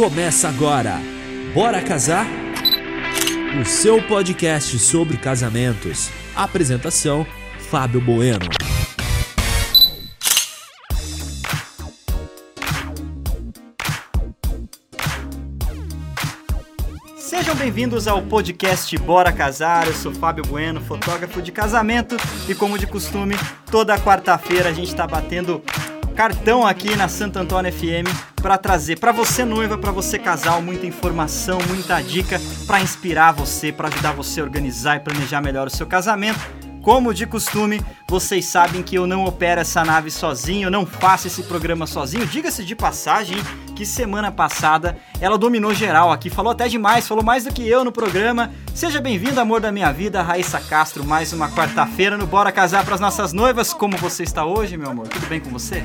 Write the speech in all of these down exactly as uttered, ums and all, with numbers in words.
Começa agora. Bora Casar? O seu podcast sobre casamentos. Apresentação, Fábio Bueno. Sejam bem-vindos ao podcast Bora Casar, eu sou Fábio Bueno, fotógrafo de casamento e como de costume, toda quarta-feira a gente está batendo cartão aqui na Santa Antônia F M para trazer para você noiva, para você casal, muita informação, muita dica para inspirar você, para ajudar você a organizar e planejar melhor o seu casamento. Como de costume, vocês sabem que eu não opero essa nave sozinho, eu não faço esse programa sozinho. Diga-se de passagem que semana passada ela dominou geral aqui, falou até demais, falou mais do que eu no programa. Seja bem-vindo, amor da minha vida, Raíssa Castro, mais uma quarta-feira no Bora Casar para as nossas noivas. Como você está hoje, meu amor? Tudo bem com você?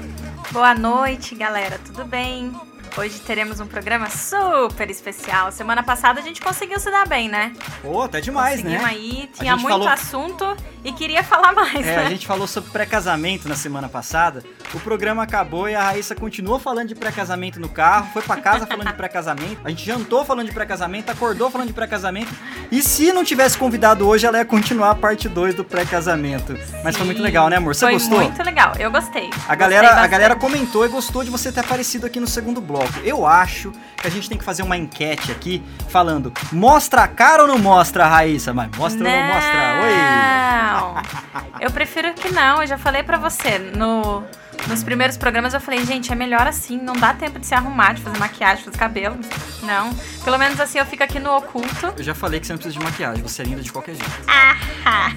Boa noite, galera, tudo bem? Hoje teremos um programa super especial. Semana passada a gente conseguiu se dar bem, né? Pô, até demais, Conseguimos né? Aí, tinha muito falou... assunto e queria falar mais, é, né? A gente falou sobre pré-casamento na semana passada. O programa acabou e a Raíssa continuou falando de pré-casamento no carro, foi pra casa falando de pré-casamento, a gente jantou falando de pré-casamento, acordou falando de pré-casamento. E se não tivesse convidado hoje, ela ia continuar a parte dois do pré-casamento. Mas Sim. foi muito legal, né, amor? Você foi gostou? Foi muito legal, eu gostei. A galera, gostei a galera comentou e gostou de você ter aparecido aqui no segundo bloco. Eu acho que a gente tem que fazer uma enquete aqui, falando, mostra a cara ou não mostra, Raíssa? Mas mostra não, ou não mostra? Oi! Eu prefiro que não, eu já falei pra você, no, nos primeiros programas eu falei, gente, é melhor assim, não dá tempo de se arrumar, de fazer maquiagem, de fazer cabelo, não. Pelo menos assim eu fico aqui no oculto. Eu já falei que você não precisa de maquiagem, você é linda de qualquer jeito. Ah!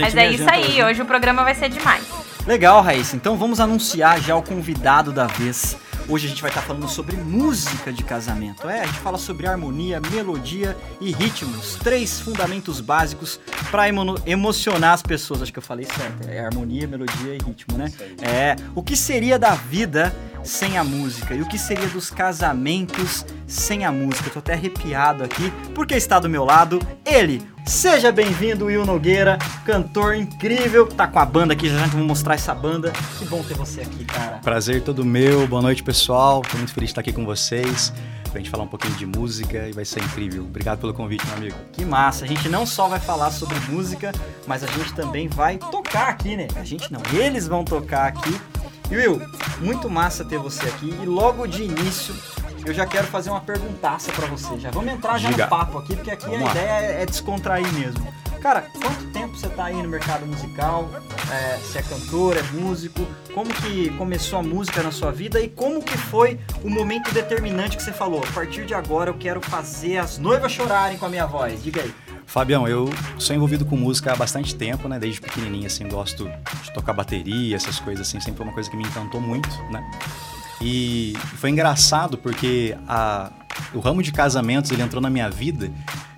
Mas é isso aí, hoje. hoje o programa vai ser demais. Legal, Raíssa. Então vamos anunciar já o convidado da vez. Hoje a gente vai estar falando sobre música de casamento. É, a gente fala sobre harmonia, melodia e ritmos. Três fundamentos básicos para emo- emocionar as pessoas. Acho que eu falei certo. É harmonia, melodia e ritmo, né? É, o que seria da vida sem a música? E o que seria dos casamentos sem a música? Eu tô até arrepiado aqui, porque está do meu lado ele. Seja bem-vindo, Will Nogueira, cantor incrível. Tá com a banda aqui, já já vou mostrar essa banda. Que bom ter você aqui, cara. Prazer todo meu, boa noite, pessoal. Tô muito feliz de estar aqui com vocês, pra gente falar um pouquinho de música e vai ser incrível. Obrigado pelo convite, meu amigo. Que massa, a gente não só vai falar sobre música, mas a gente também vai tocar aqui, né? A gente não, eles vão tocar aqui. E Will, muito massa ter você aqui e logo de início eu já quero fazer uma perguntaça pra você. Já vamos entrar já Giga. no papo aqui, porque aqui vamos a lá. ideia é descontrair mesmo. Cara, quanto tempo você tá aí no mercado musical? É, você é cantor, é músico? Como que começou a música na sua vida e como que foi o momento determinante que você falou? A partir de agora eu quero fazer as noivas chorarem com a minha voz. Diga aí. Fabião, eu sou envolvido com música há bastante tempo, né? Desde pequenininho, assim, gosto de tocar bateria, essas coisas, assim. Sempre foi uma coisa que me encantou muito, né? E foi engraçado porque a, o ramo de casamentos, ele entrou na minha vida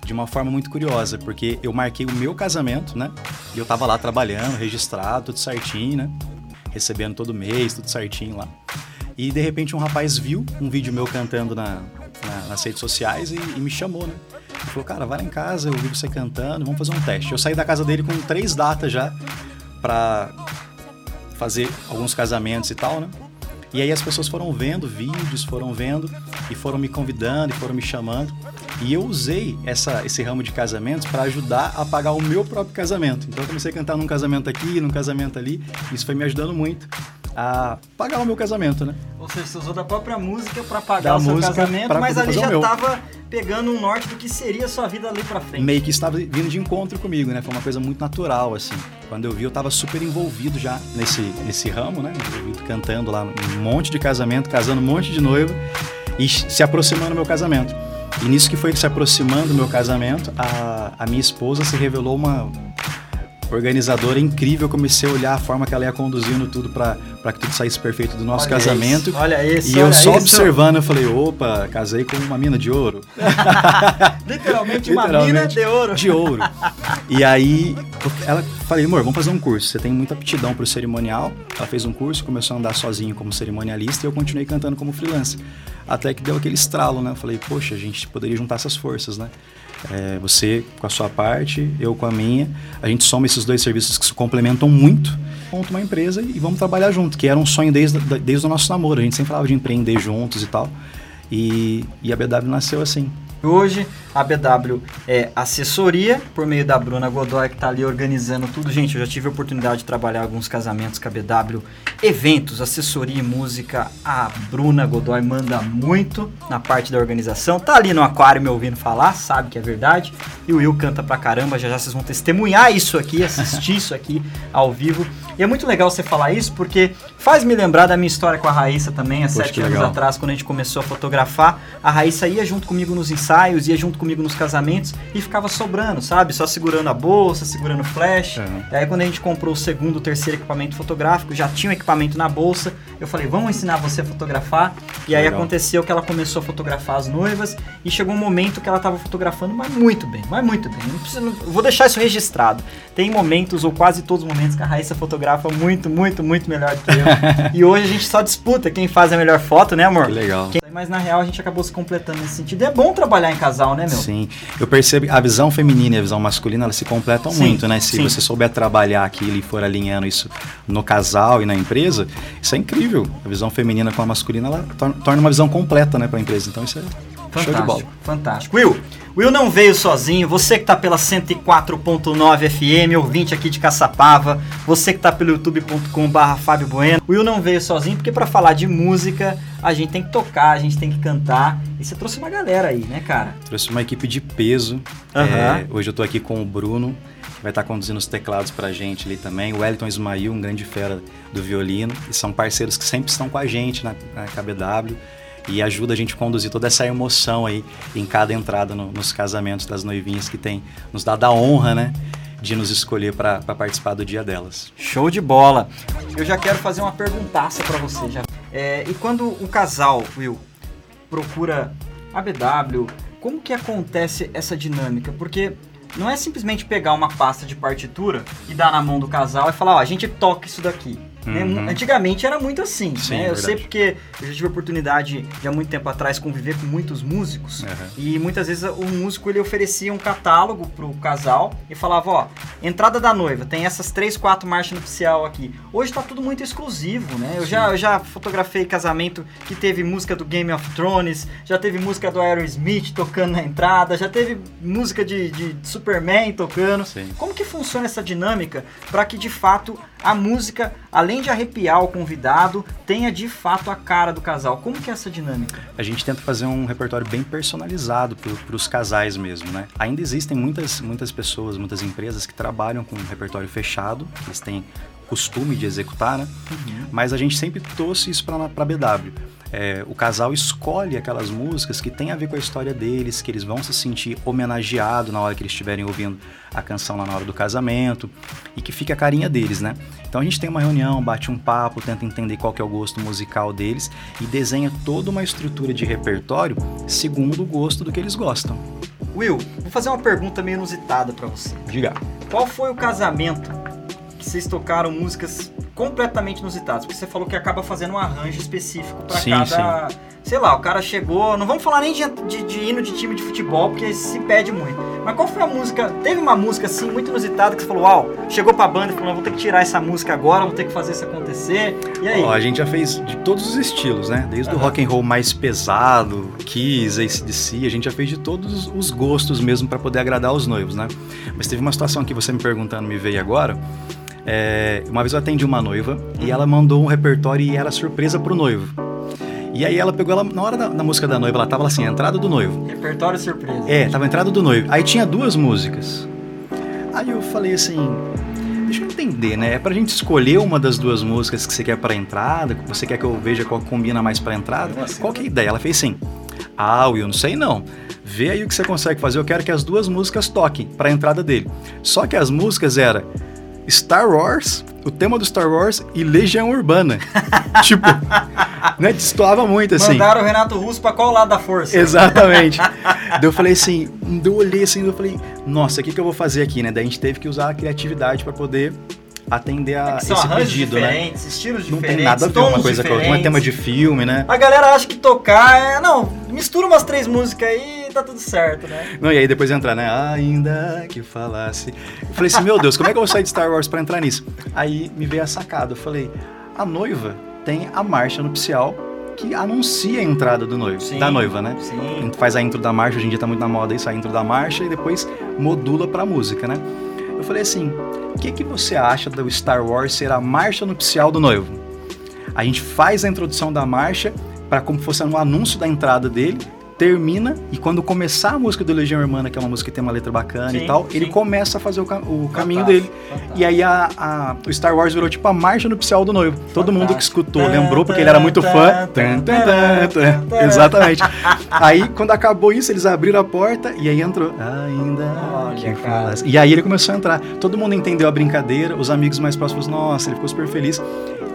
de uma forma muito curiosa. Porque eu marquei o meu casamento, né? E eu tava lá trabalhando, registrado, tudo certinho, né? Recebendo todo mês, tudo certinho lá. E, de repente, um rapaz viu um vídeo meu cantando na, na, nas redes sociais e, e me chamou, né? Ele falou, cara, vai lá em casa, eu vi você cantando, vamos fazer um teste. Eu saí da casa dele com três datas já pra fazer alguns casamentos e tal, né? E aí as pessoas foram vendo vídeos, foram vendo e foram me convidando e foram me chamando. E eu usei essa, esse ramo de casamentos para ajudar a pagar o meu próprio casamento. Então eu comecei a cantar num casamento aqui, num casamento ali. Isso foi me ajudando muito a pagar o meu casamento, né? Ou seja, você usou da própria música para pagar da o seu casamento, mas ali já estava pegando um norte do que seria a sua vida ali para frente. Meio que estava vindo de encontro comigo, né? Foi uma coisa muito natural, assim. Quando eu vi, eu estava super envolvido já nesse, nesse ramo, né? Envolvido cantando lá um monte de casamento, casando um monte de noiva e se aproximando do meu casamento. E nisso que foi se aproximando do meu casamento, a, a minha esposa se revelou uma organizadora incrível, comecei a olhar a forma que ela ia conduzindo tudo para que tudo saísse perfeito do nosso olha casamento. Isso, olha isso, E eu só isso. observando, eu falei, opa, casei com uma mina de ouro. Literalmente, Literalmente uma mina de ouro. De ouro. E aí, ela falei, amor, vamos fazer um curso, você tem muita aptidão para o cerimonial. Ela fez um curso, começou a andar sozinho como cerimonialista e eu continuei cantando como freelancer. até que deu aquele estralo, né? Eu falei, poxa, a gente poderia juntar essas forças, né? É, você com a sua parte, eu com a minha, a gente soma esses dois serviços que se complementam muito, monta uma empresa e vamos trabalhar junto, que era um sonho desde, desde o nosso namoro, a gente sempre falava de empreender juntos e tal, e, e a B W nasceu assim. Hoje a B W é assessoria por meio da Bruna Godoy, que está ali organizando tudo. Gente, eu já tive a oportunidade de trabalhar alguns casamentos com a B W, eventos, assessoria e música. A Bruna Godoy manda muito na parte da organização, tá ali no aquário me ouvindo falar, sabe que é verdade. E o Will canta pra caramba, já já vocês vão testemunhar isso aqui, assistir isso aqui ao vivo. E é muito legal você falar isso, porque faz me lembrar da minha história com a Raíssa também, há Poxa, sete anos legal. atrás, quando a gente começou a fotografar. A Raíssa ia junto comigo nos ensaios, ia junto comigo nos casamentos e ficava sobrando, sabe? Só segurando a bolsa, segurando o flash. É. E aí quando a gente comprou o segundo, o terceiro equipamento fotográfico, já tinha o equipamento na bolsa, eu falei, vamos ensinar você a fotografar. E aí legal. aconteceu que ela começou a fotografar as noivas e chegou um momento que ela estava fotografando, mas muito bem, mas muito bem. Não precisa, não, vou deixar isso registrado. Tem momentos, ou quase todos os momentos, que a Raíssa fotografa muito, muito, muito melhor do que eu. E hoje a gente só disputa quem faz a melhor foto, né, amor? Que legal. Quem... Mas na real a gente acabou se completando nesse sentido. E é bom trabalhar em casal, né, meu? Sim. Eu percebo a visão feminina e a visão masculina, elas se completam sim, muito, né? Se sim. você souber trabalhar aquilo e for alinhando isso no casal e na empresa, isso é incrível. A visão feminina com a masculina, ela torna uma visão completa, né, pra empresa. Então isso é fantástico, show de bola. Fantástico. Will, Will não veio sozinho, você que tá pela cento e quatro ponto nove F M, ouvinte aqui de Caçapava, você que tá pelo youtube ponto com barra Fábio Bueno, Will não veio sozinho, porque pra falar de música, a gente tem que tocar, a gente tem que cantar, e você trouxe uma galera aí, né, cara? Trouxe uma equipe de peso, uhum. é, hoje eu tô aqui com o Bruno, que vai estar tá conduzindo os teclados pra gente ali também, o Wellington Ismail, um grande fera do violino, e são parceiros que sempre estão com a gente na, na K B W, e ajuda a gente a conduzir toda essa emoção aí em cada entrada no, nos casamentos das noivinhas que tem nos dado a honra, né, de nos escolher para participar do dia delas. Show de bola! Eu já quero fazer uma perguntaça para você já. É, e quando o casal, Will, procura a B W, como que acontece essa dinâmica? Porque não é simplesmente pegar uma pasta de partitura e dar na mão do casal e falar, ó, a gente toca isso daqui. Uhum. Antigamente era muito assim, Sim, né? Eu verdade. sei porque eu já tive a oportunidade de há muito tempo atrás conviver com muitos músicos uhum. e muitas vezes o músico ele oferecia um catálogo pro casal e falava, ó, entrada da noiva, tem essas três, quatro marchas nupcial aqui. Hoje tá tudo muito exclusivo, né? Eu já, eu já fotografei casamento que teve música do Game of Thrones, já teve música do Aerosmith tocando na entrada, já teve música de, de Superman tocando. Sim. Como que funciona essa dinâmica para que de fato a música, além de arrepiar o convidado, tenha de fato a cara do casal? Como que é essa dinâmica? A gente tenta fazer um repertório bem personalizado para os casais mesmo, né? Ainda existem muitas, muitas pessoas, muitas empresas que trabalham com um repertório fechado, que eles têm costume de executar, né? Uhum. Mas a gente sempre trouxe isso para a B W. É, o casal escolhe aquelas músicas que tem a ver com a história deles, que eles vão se sentir homenageados na hora que eles estiverem ouvindo a canção lá na hora do casamento e que fique a carinha deles, né? Então a gente tem uma reunião, bate um papo, tenta entender qual que é o gosto musical deles e desenha toda uma estrutura de repertório segundo o gosto do que eles gostam. Will, vou fazer uma pergunta meio inusitada pra você. Diga. Qual foi o casamento que vocês tocaram músicas completamente inusitadas? Porque você falou que acaba fazendo um arranjo específico pra sim, cada... Sim. Sei lá, o cara chegou... Não vamos falar nem de, de, de hino de time de futebol, porque se pede muito. Mas qual foi a música... Teve uma música, assim, muito inusitada que você falou, uau, chegou pra banda e falou, vou ter que tirar essa música agora, vou ter que fazer isso acontecer. E aí? Ó, a gente já fez de todos os estilos, né? Desde uhum. o rock and roll mais pesado, Kiss, A C D C, a gente já fez de todos os gostos mesmo pra poder agradar os noivos, né? Mas teve uma situação que você me perguntando, me veio agora... É, uma vez eu atendi uma noiva e ela mandou um repertório e era surpresa pro noivo. E aí ela pegou, ela, na hora da na música da noiva, ela tava assim, entrada do noivo. Repertório surpresa. É, tava entrada do noivo. Aí tinha duas músicas. Aí eu falei assim, deixa eu entender, né? É pra gente escolher uma das duas músicas que você quer pra entrada, que você quer que eu veja qual combina mais pra entrada. Nossa, qual que é a ideia? Ela fez assim, ah, Will, não sei não. Vê aí o que você consegue fazer, eu quero que as duas músicas toquem pra entrada dele. Só que as músicas eram... Star Wars, o tema do Star Wars e Legião Urbana. Tipo, né, destoava muito assim. Mandaram o Renato Russo pra qual lado da força? Exatamente. Daí eu falei assim, daí eu olhei assim, eu falei, nossa, o que que eu vou fazer aqui, né? Daí a gente teve que usar a criatividade pra poder atender a é que são esse pedido, né? Estilos não tem nada a ver uma coisa diferentes. com a outra, não é tema de filme, né? A galera acha que tocar é... Não, mistura umas três músicas aí e tá tudo certo, né? Não, e aí depois entrar, né? Ainda que falasse... Eu falei assim, meu Deus, como é que eu vou sair de Star Wars pra entrar nisso? Aí me veio a sacada, eu falei, a noiva tem a marcha nupcial que anuncia a entrada do noivo, sim, da noiva, né? Sim. A gente faz a intro da marcha, hoje em dia tá muito na moda isso, a intro da marcha, e depois modula pra música, né? Eu falei assim, o que, que você acha do Star Wars ser a marcha nupcial do noivo? A gente faz a introdução da marcha para como fosse um anúncio da entrada dele, termina, e quando começar a música do Legião Urbana, que é uma música que tem uma letra bacana sim, e tal, sim. ele começa a fazer o, cam- o caminho dele. Fantástico. E aí a, a, o Star Wars virou tipo a marcha nupcial do noivo. Fantástico. Todo mundo que escutou tã, lembrou, porque tã, ele era muito tã, fã. Tã, tã, tã, tã, tã. Exatamente. Aí, quando acabou isso, eles abriram a porta e aí entrou. Ainda que faz. E aí ele começou a entrar. Todo mundo entendeu a brincadeira, os amigos mais próximos, nossa, ele ficou super feliz.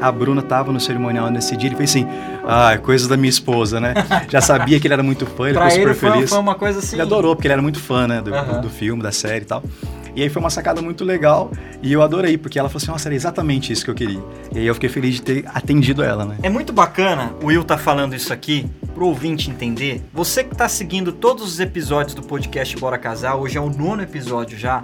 A Bruna estava no cerimonial nesse dia, ele fez assim, ah, coisa da minha esposa, né? Já sabia que ele era muito fã, ele ficou super feliz. Pra ele foi uma coisa assim... Ele adorou, porque ele era muito fã, né, do, uhum. do filme, da série e tal. E aí foi uma sacada muito legal e eu adorei, porque ela falou assim, nossa, era exatamente isso que eu queria. E aí eu fiquei feliz de ter atendido ela, né? É muito bacana o Will tá falando isso aqui, pro ouvinte entender. Você que tá seguindo todos os episódios do podcast Bora Casar, hoje é o nono episódio já.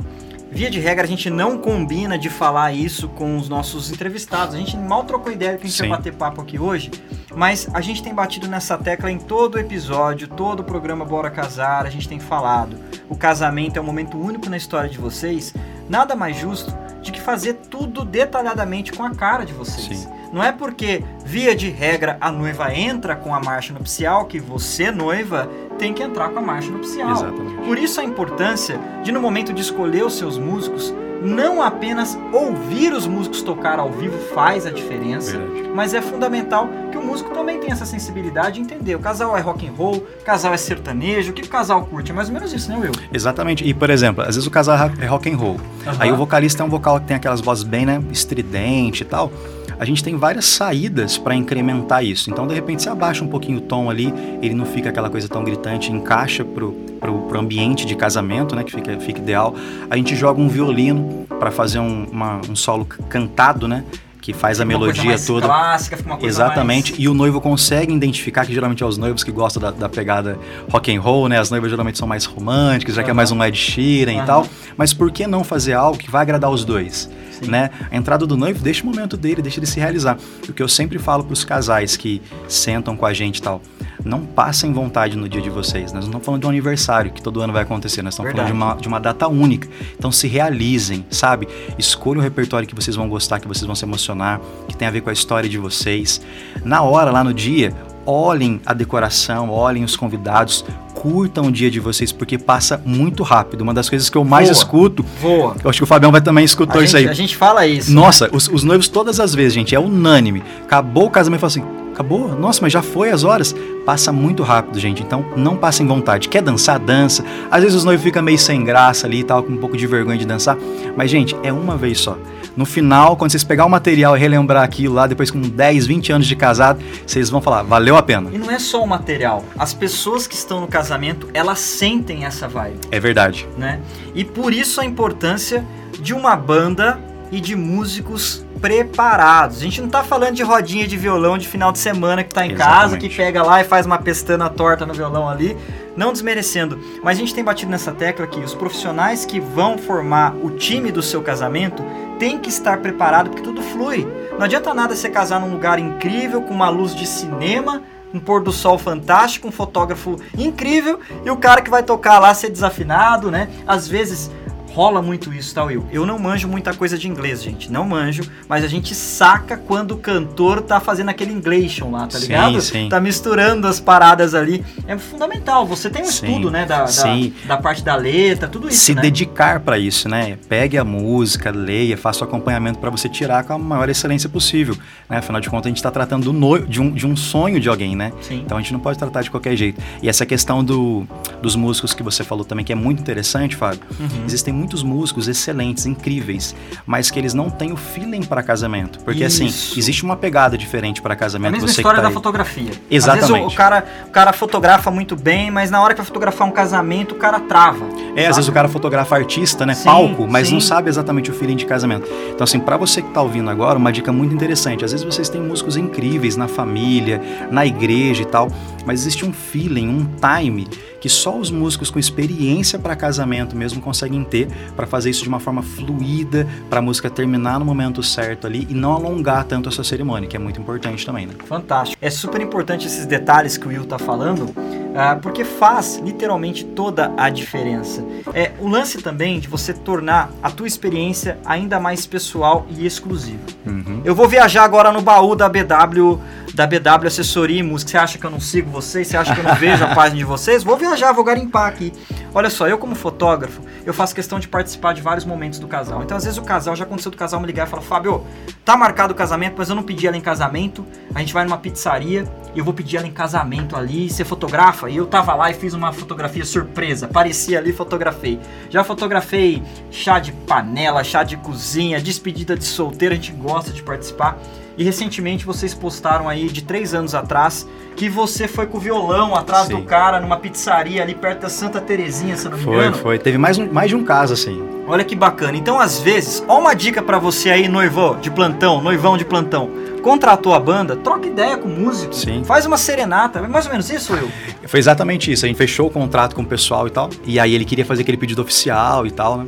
Via de regra, a gente não combina de falar isso com os nossos entrevistados. A gente mal trocou ideia do que a gente Sim. vai bater papo aqui hoje, mas a gente tem batido nessa tecla em todo episódio, todo o programa Bora Casar, a gente tem falado. O casamento é um momento único na história de vocês, nada mais justo de que fazer tudo detalhadamente com a cara de vocês. Sim. Não é porque, via de regra, a noiva entra com a marcha nupcial que você, noiva, tem que entrar com a marcha nupcial. Exatamente. Por isso a importância de, no momento de escolher os seus músicos, não apenas ouvir os músicos tocar ao vivo faz a diferença, Verdade. mas é fundamental que o músico também tenha essa sensibilidade e entender. O casal é rock and roll, o casal é sertanejo, o que o casal curte? É mais ou menos isso, né, Will? Exatamente. E, por exemplo, às vezes o casal é rock and roll. Uhum. Aí o vocalista é um vocal que tem aquelas vozes bem, né, estridente e tal. A gente tem várias saídas para incrementar isso. Então, de repente, você abaixa um pouquinho o tom ali, ele não fica aquela coisa tão gritante, encaixa pro, pro, pro ambiente de casamento, né, que fica, fica ideal. A gente joga um violino para fazer um, uma, um solo cantado, né, que faz a melodia toda. Clássica, fica uma coisa Exatamente. Mais... E o noivo consegue identificar, que geralmente é os noivos que gostam da, da pegada rock and roll, né? As noivas geralmente são mais românticas, uhum. já que é mais um Ed Sheeran uhum. e tal. Mas por que não fazer algo que vai agradar os dois? Sim. Né? A entrada do noivo deixa o momento dele, deixa ele se realizar. O que eu sempre falo para os casais que sentam com a gente e tal, não passem vontade no dia de vocês. Nós não estamos falando de um aniversário que todo ano vai acontecer, nós estamos Verdade. falando de uma, de uma data única. Então se realizem, sabe? Escolha um repertório que vocês vão gostar, que vocês vão se emocionar, que tem a ver com a história de vocês. Na hora, lá no dia, olhem a decoração, olhem os convidados, curtam o dia de vocês, porque passa muito rápido. Uma das coisas que eu mais voa, escuto, voa. eu acho que o Fabião vai também escutou a isso gente, aí. A gente fala isso. Nossa, né? os, os noivos todas as vezes, gente, é unânime. Acabou o casamento e fala assim, acabou? Nossa, mas já foi as horas? Passa muito rápido, gente, então não passem vontade. Quer dançar? Dança. Às vezes os noivos ficam meio sem graça ali e tal, com um pouco de vergonha de dançar, mas, gente, é uma vez só. No final, quando vocês pegar o material e relembrar aquilo lá, depois com dez, vinte anos de casado, vocês vão falar, valeu a pena. E não é só o material. As pessoas que estão no casamento, elas sentem essa vibe. É verdade. Né? E por isso a importância de uma banda e de músicos preparados. A gente não tá falando de rodinha de violão de final de semana que tá em Exatamente. casa, que pega lá e faz uma pestana torta no violão ali, não desmerecendo. Mas a gente tem batido nessa tecla que os profissionais que vão formar o time do seu casamento tem que estar preparado, porque tudo flui. Não adianta nada você casar num lugar incrível, com uma luz de cinema, um pôr do sol fantástico, um fotógrafo incrível, e o cara que vai tocar lá ser desafinado, né? Às vezes rola muito isso, tá, Will? Eu não manjo muita coisa de inglês, gente. Não manjo, mas a gente saca quando o cantor tá fazendo aquele inglation lá, tá ligado? Sim, sim. Tá misturando as paradas ali. É fundamental. Você tem um sim, estudo, né? Da, sim. da, da parte da letra, tudo isso, Se né? dedicar pra isso, né? Pegue a música, leia, faça o acompanhamento pra você tirar com a maior excelência possível, né? Afinal de contas, a gente tá tratando do no... de, um, de um sonho de alguém, né? Sim. Então a gente não pode tratar de qualquer jeito. E essa questão do, dos músicos que você falou também, que é muito interessante, Fábio. Uhum. Existem muitos muitos músicos excelentes, incríveis, mas que eles não têm o feeling para casamento. Porque Isso. assim, existe uma pegada diferente para casamento. A mesma você história tá da aí. Fotografia. Exatamente. Às vezes o, o, cara, o cara fotografa muito bem, mas na hora que vai fotografar um casamento, o cara trava. É, sabe? Às vezes o cara fotografa artista, né? Sim, palco, mas sim. não sabe exatamente o feeling de casamento. Então assim, para você que tá ouvindo agora, uma dica muito interessante. Às vezes vocês têm músicos incríveis na família, na igreja e tal, mas existe um feeling, um time que só os músicos com experiência para casamento mesmo conseguem ter, para fazer isso de uma forma fluida, para a música terminar no momento certo ali e não alongar tanto a sua cerimônia, que é muito importante também, né? Fantástico. É super importante esses detalhes que o Will tá falando, ah, porque faz literalmente toda a diferença. É, o lance também de você tornar a tua experiência ainda mais pessoal e exclusiva. Uhum. Eu vou viajar agora no baú da B W, da B W Assessoria e Música. Você acha que eu não sigo vocês? Você acha que eu não vejo a página de vocês? Vou viajar, vou garimpar aqui. Olha só, eu como fotógrafo, eu faço questão de participar de vários momentos do casal. Então, às vezes o casal, já aconteceu do casal me ligar e falar: Fábio, tá marcado o casamento, mas eu não pedi ela em casamento, a gente vai numa pizzaria e eu vou pedir ela em casamento ali, você fotografa? E eu tava lá e fiz uma fotografia surpresa, apareci ali e fotografei. Já fotografei chá de panela, chá de cozinha, despedida de solteiro, a gente gosta de participar. E recentemente vocês postaram aí, de três anos atrás, que você foi com o violão atrás Sim. do cara, numa pizzaria ali perto da Santa Terezinha, se não me foi, engano. Foi, foi. Teve mais, um, mais de um caso, assim. Olha que bacana. Então, às vezes, ó, uma dica pra você aí, noivo de plantão, noivão de plantão. Contratou a banda, troca ideia com o músico, Sim. faz uma serenata, é mais ou menos isso, Will? Foi exatamente isso. A gente fechou o contrato com o pessoal e tal, e aí ele queria fazer aquele pedido oficial e tal, né?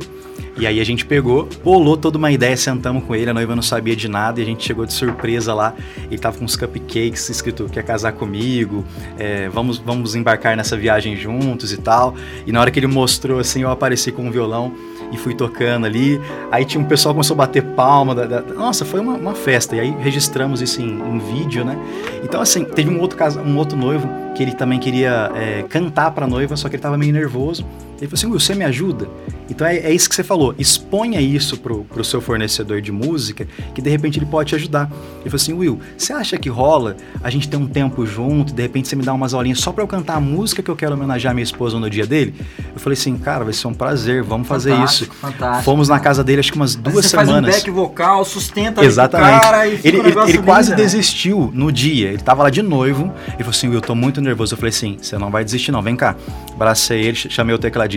E aí a gente pegou, bolou toda uma ideia, sentamos com ele, a noiva não sabia de nada e a gente chegou de surpresa lá. Ele tava com uns cupcakes escrito: quer casar comigo, é, vamos, vamos embarcar nessa viagem juntos e tal. E na hora que ele mostrou assim, eu apareci com um violão e fui tocando ali. Aí tinha um pessoal que começou a bater palma. Da, da... Nossa, foi uma, uma festa. E aí registramos isso em, em vídeo, né? Então assim, teve um outro, caso, um outro noivo que ele também queria é, cantar pra noiva, só que ele tava meio nervoso. Ele falou assim: Will, você me ajuda? Então é, é isso que você falou, exponha isso pro, pro seu fornecedor de música, que de repente ele pode te ajudar. Ele falou assim: Will, você acha que rola a gente ter um tempo junto, de repente você me dá umas aulinhas só pra eu cantar a música que eu quero homenagear minha esposa no dia dele? Eu falei assim: cara, vai ser um prazer, vamos fazer fantástico, isso. Fantástico. Fomos na casa dele acho que umas duas você semanas. Faz um back vocal, sustenta Exatamente. O cara e fica Ele, um ele, ele quase lindo, desistiu né? no dia, ele tava lá de noivo, ele falou assim: Will, eu tô muito nervoso. Eu falei assim: você não vai desistir não, vem cá. Abracei ele, chamei o tecladista.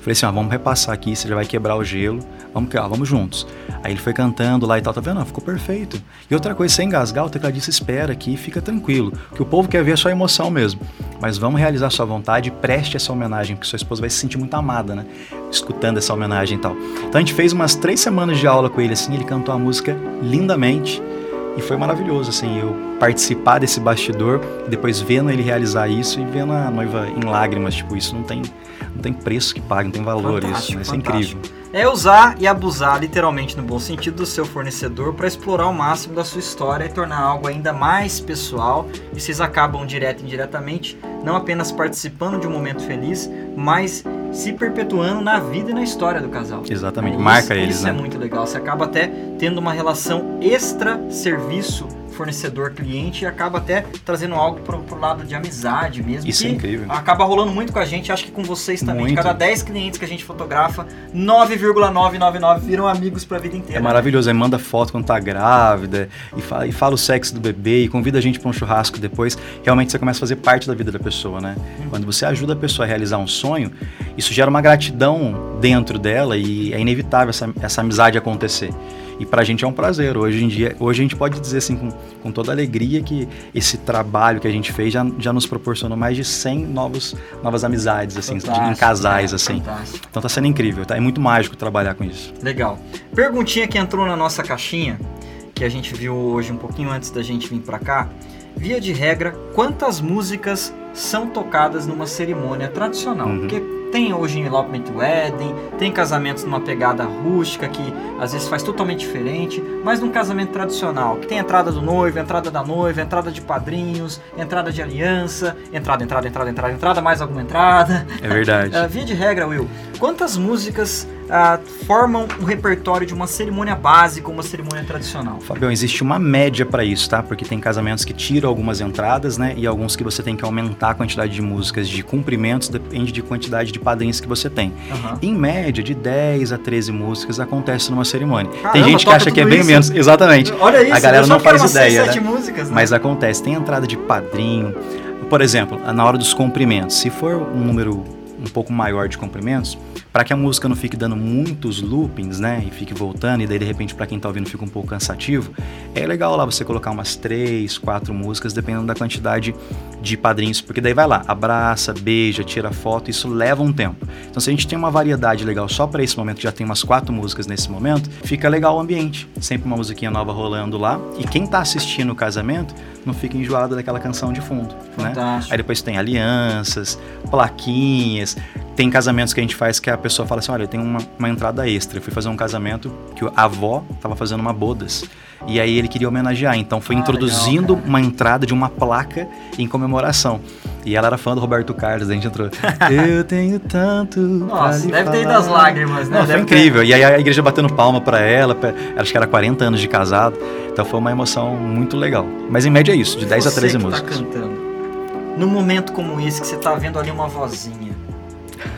Falei assim: ó, vamos repassar aqui, você já vai quebrar o gelo, vamos, ó, vamos juntos. Aí ele foi cantando lá e tal, tá vendo? Ó, ficou perfeito. E outra coisa, sem engasgar, o tecladista espera aqui, fica tranquilo, que o povo quer ver a sua emoção mesmo. Mas vamos realizar a sua vontade, preste essa homenagem, porque sua esposa vai se sentir muito amada, né? Escutando essa homenagem e tal. Então a gente fez umas três semanas de aula com ele, assim, ele cantou a música lindamente. E foi maravilhoso, assim, eu participar desse bastidor, depois vendo ele realizar isso e vendo a noiva em lágrimas, tipo, isso não tem, não tem preço que pague, não tem valor isso, né? Isso é incrível. É usar e abusar, literalmente, no bom sentido, do seu fornecedor para explorar o máximo da sua história e tornar algo ainda mais pessoal. E vocês acabam, direto e indiretamente, não apenas participando de um momento feliz, mas se perpetuando na vida e na história do casal. Exatamente, isso, marca eles, isso né? Isso é muito legal, você acaba até tendo uma relação extra-serviço fornecedor-cliente e acaba até trazendo algo pro, pro lado de amizade mesmo. Isso é incrível. Acaba rolando muito com a gente, acho que com vocês também. Muito. De cada dez clientes que a gente fotografa, nove vírgula novecentos e noventa e nove viram amigos pra vida inteira. É maravilhoso, aí manda foto quando tá grávida e fala, e fala o sexo do bebê e convida a gente pra um churrasco depois. Realmente você começa a fazer parte da vida da pessoa, né? Hum. Quando você ajuda a pessoa a realizar um sonho, isso gera uma gratidão dentro dela e é inevitável essa, essa amizade acontecer. E pra gente é um prazer. Hoje em dia, hoje a gente pode dizer assim com, com toda alegria que esse trabalho que a gente fez já, já nos proporcionou mais de cem novos, novas amizades, assim, em casais, é, assim. Fantástico. Então tá sendo incrível, tá? É muito mágico trabalhar com isso. Legal. Perguntinha que entrou na nossa caixinha, que a gente viu hoje um pouquinho antes da gente vir pra cá. Via de regra, quantas músicas são tocadas numa cerimônia tradicional? Uhum. Porque tem hoje em Elopement Wedding, tem casamentos numa pegada rústica que às vezes faz totalmente diferente, mas num casamento tradicional, que tem entrada do noivo, entrada da noiva, entrada de padrinhos, entrada de aliança, entrada, entrada, entrada, entrada, entrada, mais alguma entrada. É verdade. uh, via de regra, Will, quantas músicas uh, formam o repertório de uma cerimônia básica ou uma cerimônia tradicional? Fabião, existe uma média para isso, tá? Porque tem casamentos que tiram algumas entradas, né? E alguns que você tem que aumentar aumentar a quantidade de músicas de cumprimentos depende de quantidade de padrinhos que você tem. Uhum. Em média, de dez a treze músicas acontece numa cerimônia. Caramba, tem gente que acha que é bem isso. menos. Exatamente. Olha isso, a galera não faz ideia, né? Músicas, né? Mas acontece. Tem entrada de padrinho. Por exemplo, na hora dos cumprimentos, se for um número um pouco maior de cumprimentos, para que a música não fique dando muitos loopings, né, e fique voltando, e daí de repente para quem tá ouvindo fica um pouco cansativo, é legal lá você colocar umas três, quatro músicas, dependendo da quantidade de padrinhos, porque daí vai lá, abraça, beija, tira foto, isso leva um tempo. Então se a gente tem uma variedade legal só para esse momento, já tem umas quatro músicas nesse momento, fica legal o ambiente, sempre uma musiquinha nova rolando lá, e quem tá assistindo o casamento não fica enjoado daquela canção de fundo, né? Aí depois tem alianças, plaquinhas. Tem casamentos que a gente faz que a pessoa fala assim, olha, tem uma, uma entrada extra. Eu fui fazer um casamento que a avó estava fazendo uma bodas. E aí ele queria homenagear. Então foi ah, introduzindo legal, uma entrada de uma placa em comemoração. E ela era fã do Roberto Carlos, a gente entrou. Eu tenho tanto. Nossa, deve falar. Ter ido as lágrimas, né? Não, foi incrível. Ter... E aí a igreja batendo palma pra ela, pra... acho que era quarenta anos de casado. Então foi uma emoção muito legal. Mas em média é isso, de dez a treze músicas. Você que tá cantando. Num momento como esse, que você tá vendo ali uma vozinha.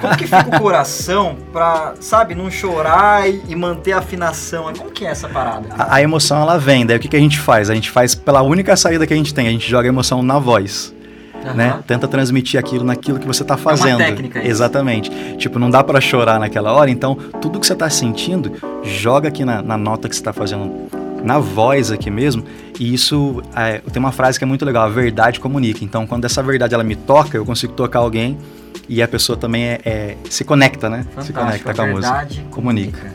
Como que fica o coração pra, sabe, não chorar e, e manter a afinação? Como que é essa parada? A, a emoção, ela vem. Daí o que, que a gente faz? A gente faz pela única saída que a gente tem. A gente joga a emoção na voz. Uhum. Né? Tenta transmitir aquilo naquilo que você está fazendo. É uma técnica isso. Exatamente. Tipo, não dá para chorar naquela hora. Então, tudo que você está sentindo, joga aqui na, na nota que você está fazendo... na voz aqui mesmo, e isso é, tem uma frase que é muito legal, a verdade comunica. Então, quando essa verdade ela me toca, eu consigo tocar alguém e a pessoa também é, é, se conecta, né? Fantástico, se conecta com a, a música. Comunica. comunica.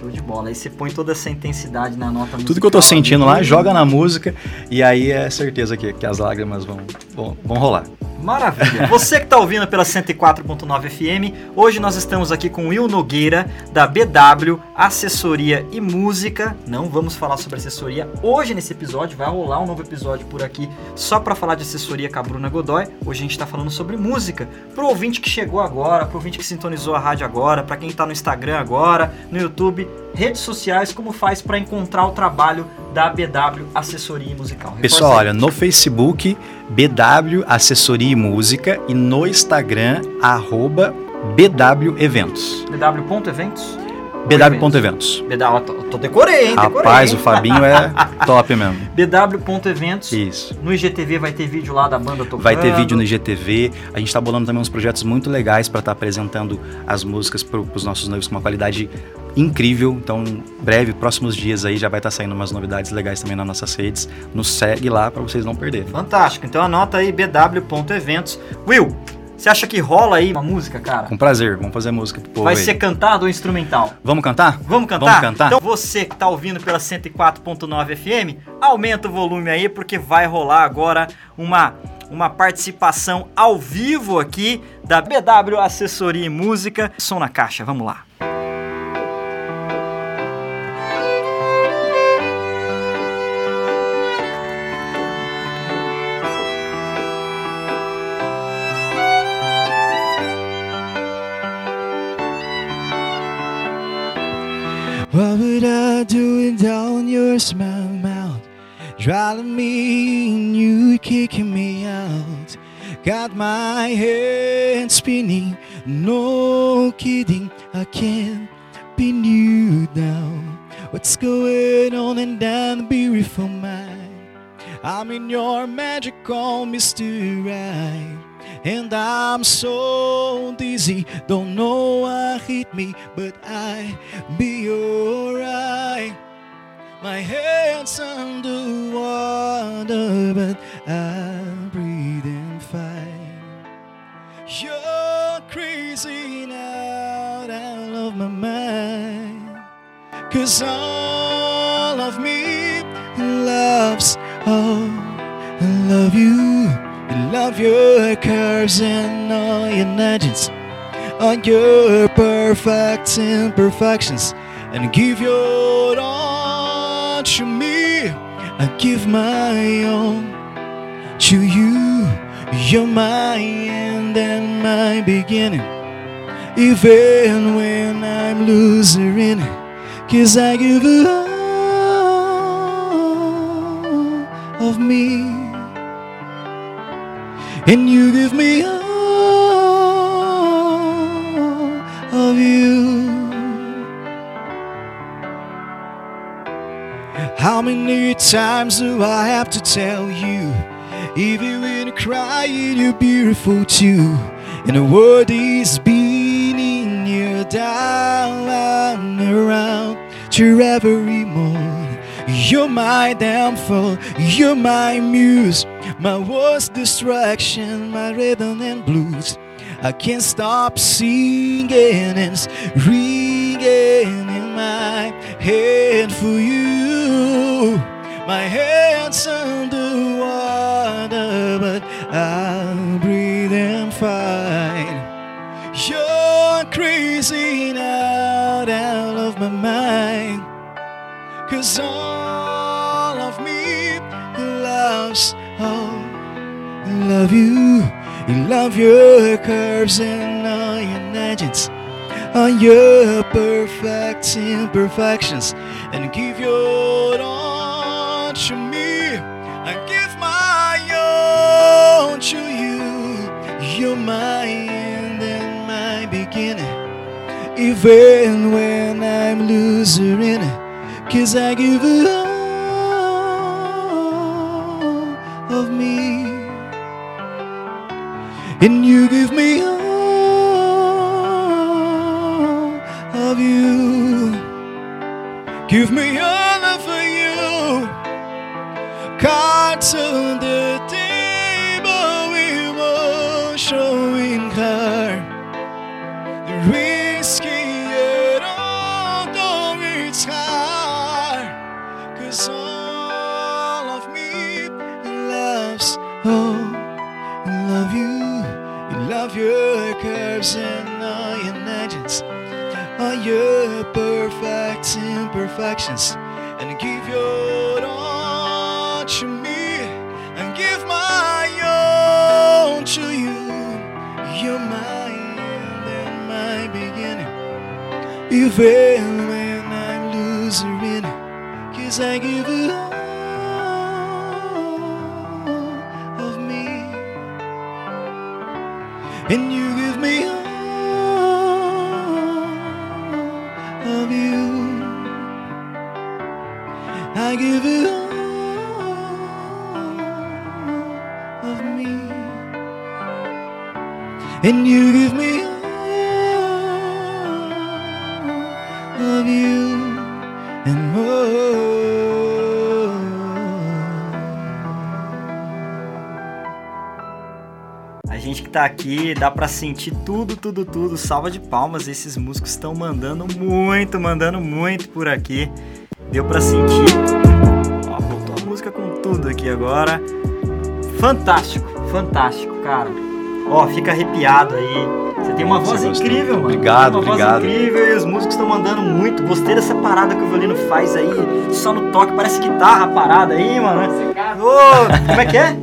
Show de bola. Aí você põe toda essa intensidade na nota musical. Tudo que eu tô sentindo lá, joga na música, e aí é certeza que, que as lágrimas vão, vão, vão rolar. Maravilha. Você que está ouvindo pela cento e quatro ponto nove F M, hoje nós estamos aqui com o Will Nogueira, da B W, Assessoria e Música. Não vamos falar sobre assessoria hoje nesse episódio, vai rolar um novo episódio por aqui só para falar de assessoria com a Bruna Godoy. Hoje a gente está falando sobre música. Para o ouvinte que chegou agora, para o ouvinte que sintonizou a rádio agora, para quem está no Instagram agora, no YouTube... redes sociais, como faz para encontrar o trabalho da B W Assessoria Musical? Reforça Pessoal, aí. Olha, no Facebook, B W Assessoria e Música, e no Instagram, arroba B W Eventos. B W ponto eventos? B W ponto eventos. B W, tô decorei, hein? Decorei, Rapaz, hein? O Fabinho é top mesmo. B W ponto eventos. Isso. No I G T V vai ter vídeo lá da banda tocando. Vai ter vídeo no I G T V. A gente tá bolando também uns projetos muito legais para estar tá apresentando as músicas para os nossos noivos com uma qualidade incrível. Então, em breve, próximos dias aí já vai estar tá saindo umas novidades legais também nas nossas redes. Nos segue lá para vocês não perderem. Fantástico. Então anota aí B W ponto eventos. Will, você acha que rola aí uma música, cara? Com prazer, vamos fazer música pro povo. Vai aí. Ser cantado ou instrumental? Vamos cantar? Vamos cantar? Vamos cantar? Então você que tá ouvindo pela cento e quatro ponto nove F M, aumenta o volume aí, porque vai rolar agora uma, uma participação ao vivo aqui da B W Assessoria e Música. Som na caixa, vamos lá. What would I do without your smile mouth? Driving me and you kicking me out. Got my head spinning, no kidding, I can't pin you down. What's going on in that beautiful mind? I'm in your magical mystery ride. And I'm so dizzy, don't know what hit me, but I be alright. My hands underwater, but I'm breathing fine. You're crazy now, out of my mind. Cause all of me loves, oh, I love you. Love your curves and all your legends, all your perfect imperfections, and give your all to me. I give my all to you. You're my end and my beginning, even when I'm losing. Cause I give you all of me. and you give me all of you. How many times do I have to tell you, even when you're crying, you're beautiful too, and the world is beating you down and around to every morn. You're my downfall, you're my muse, my worst distraction, my rhythm and blues. I can't stop singing and ringing in my head for you. My head's under water, but I'll breathe and fight. You're crazy out, out of my mind, 'cause all of me loves, oh, I love you. You love your curves and all your edges, all your perfect imperfections, and give your all to me, and give my all to you. You're my end and my beginning, even when I'm loser in it, 'cause I give it all of me. And you give me all of you. Give me all of you. Cards on the table, we won't show in her. Risky it all, though it's hard, 'cause all of me loves, oh, I love you. Love your curves and all your legends, all your perfect imperfections, and give your all to me, and give my all to you. You're my end and my beginning, even when I'm losing it, 'cause I give it all. And you give me all of you. I give you all of me. And you give me all of you and more. A gente que tá aqui, dá pra sentir tudo, tudo, tudo, salva de palmas, esses músicos estão mandando muito, mandando muito por aqui, deu pra sentir, ó, voltou a música com tudo aqui agora, fantástico, fantástico, cara, ó, fica arrepiado aí, você tem uma voz incrível, mano, obrigado, obrigado, voz incrível, e os músicos estão mandando muito, gostei dessa parada que o violino faz aí, só no toque, parece guitarra a parada aí, mano, oh, como é que é?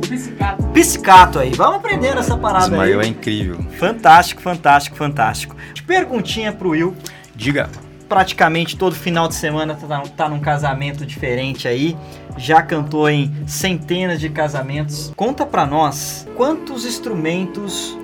Piscato aí, vamos aprender essa parada. Ismail aí. É incrível. Fantástico, fantástico, fantástico. Perguntinha pro Will. Diga. Praticamente todo final de semana tá, tá num casamento diferente aí. Já cantou em centenas de casamentos. Conta pra nós quantos instrumentos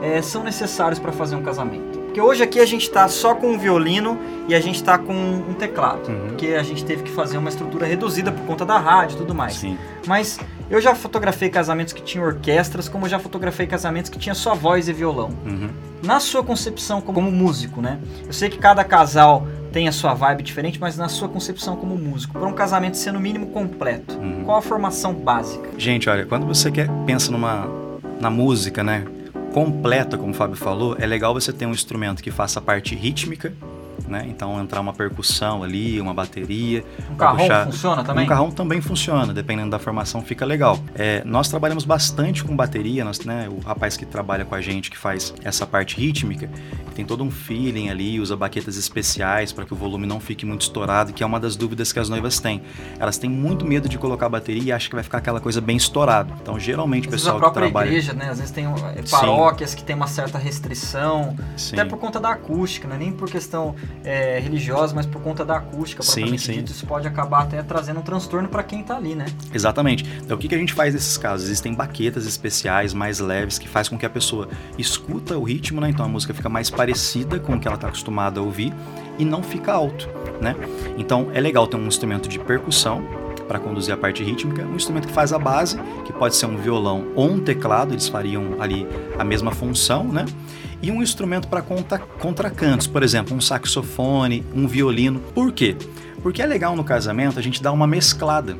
é, são necessários pra fazer um casamento. Porque hoje aqui a gente tá só com um violino e a gente tá com um teclado. Uhum. Porque a gente teve que fazer uma estrutura reduzida por conta da rádio e tudo mais. Sim. Mas... eu já fotografei casamentos que tinham orquestras, como eu já fotografei casamentos que tinha só voz e violão. Uhum. Na sua concepção como músico, né? Eu sei que cada casal tem a sua vibe diferente, mas na sua concepção como músico, para um casamento ser no mínimo completo, uhum, qual a formação básica? Gente, olha, quando você quer, pensa numa, na música, né? Completa, como o Fábio falou, é legal você ter um instrumento que faça a parte rítmica, né? Então entrar uma percussão ali, uma bateria. Um carrão puxar... funciona também? Um carrão também funciona, dependendo da formação fica legal. É, nós trabalhamos bastante com bateria, nós, né? O rapaz que trabalha com a gente, que faz essa parte rítmica, tem todo um feeling ali, usa baquetas especiais para que o volume não fique muito estourado, que é uma das dúvidas que as noivas têm. Elas têm muito medo de colocar a bateria e acham que vai ficar aquela coisa bem estourada. Então geralmente o pessoal que trabalha... a própria igreja, né? Às vezes tem paróquias, sim, que tem uma certa restrição, sim, até por conta da acústica, né? Nem por questão... é, religiosa, mas por conta da acústica, propriamente sim, sim. dito, isso pode acabar até trazendo um transtorno para quem está ali, né? Exatamente. Então, o que, que a gente faz nesses casos? Existem baquetas especiais, mais leves, que faz com que a pessoa escuta o ritmo, né? Então, a música fica mais parecida com o que ela está acostumada a ouvir e não fica alto, né? Então, é legal ter um instrumento de percussão para conduzir a parte rítmica, um instrumento que faz a base, que pode ser um violão ou um teclado, eles fariam ali a mesma função, né? E um instrumento para contra, contracantos, por exemplo, um saxofone, um violino. Por quê? Porque é legal no casamento a gente dar uma mesclada,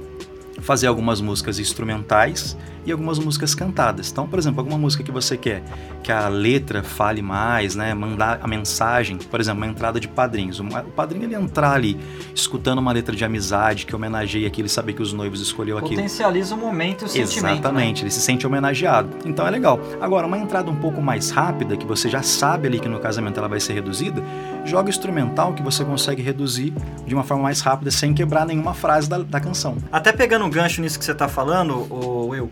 fazer algumas músicas instrumentais e algumas músicas cantadas. Então, por exemplo, alguma música que você quer que a letra fale mais, né, mandar a mensagem, por exemplo, uma entrada de padrinhos. O padrinho, ele entrar ali escutando uma letra de amizade que homenageia aquilo e saber que os noivos escolheu aquilo. Potencializa o momento e o sentimento. Exatamente, né? Ele se sente homenageado. Então é legal. Agora, uma entrada um pouco mais rápida, que você já sabe ali que no casamento ela vai ser reduzida, joga instrumental que você consegue reduzir de uma forma mais rápida, sem quebrar nenhuma frase da, da canção. Até pegando um gancho nisso que você está falando, ô Will,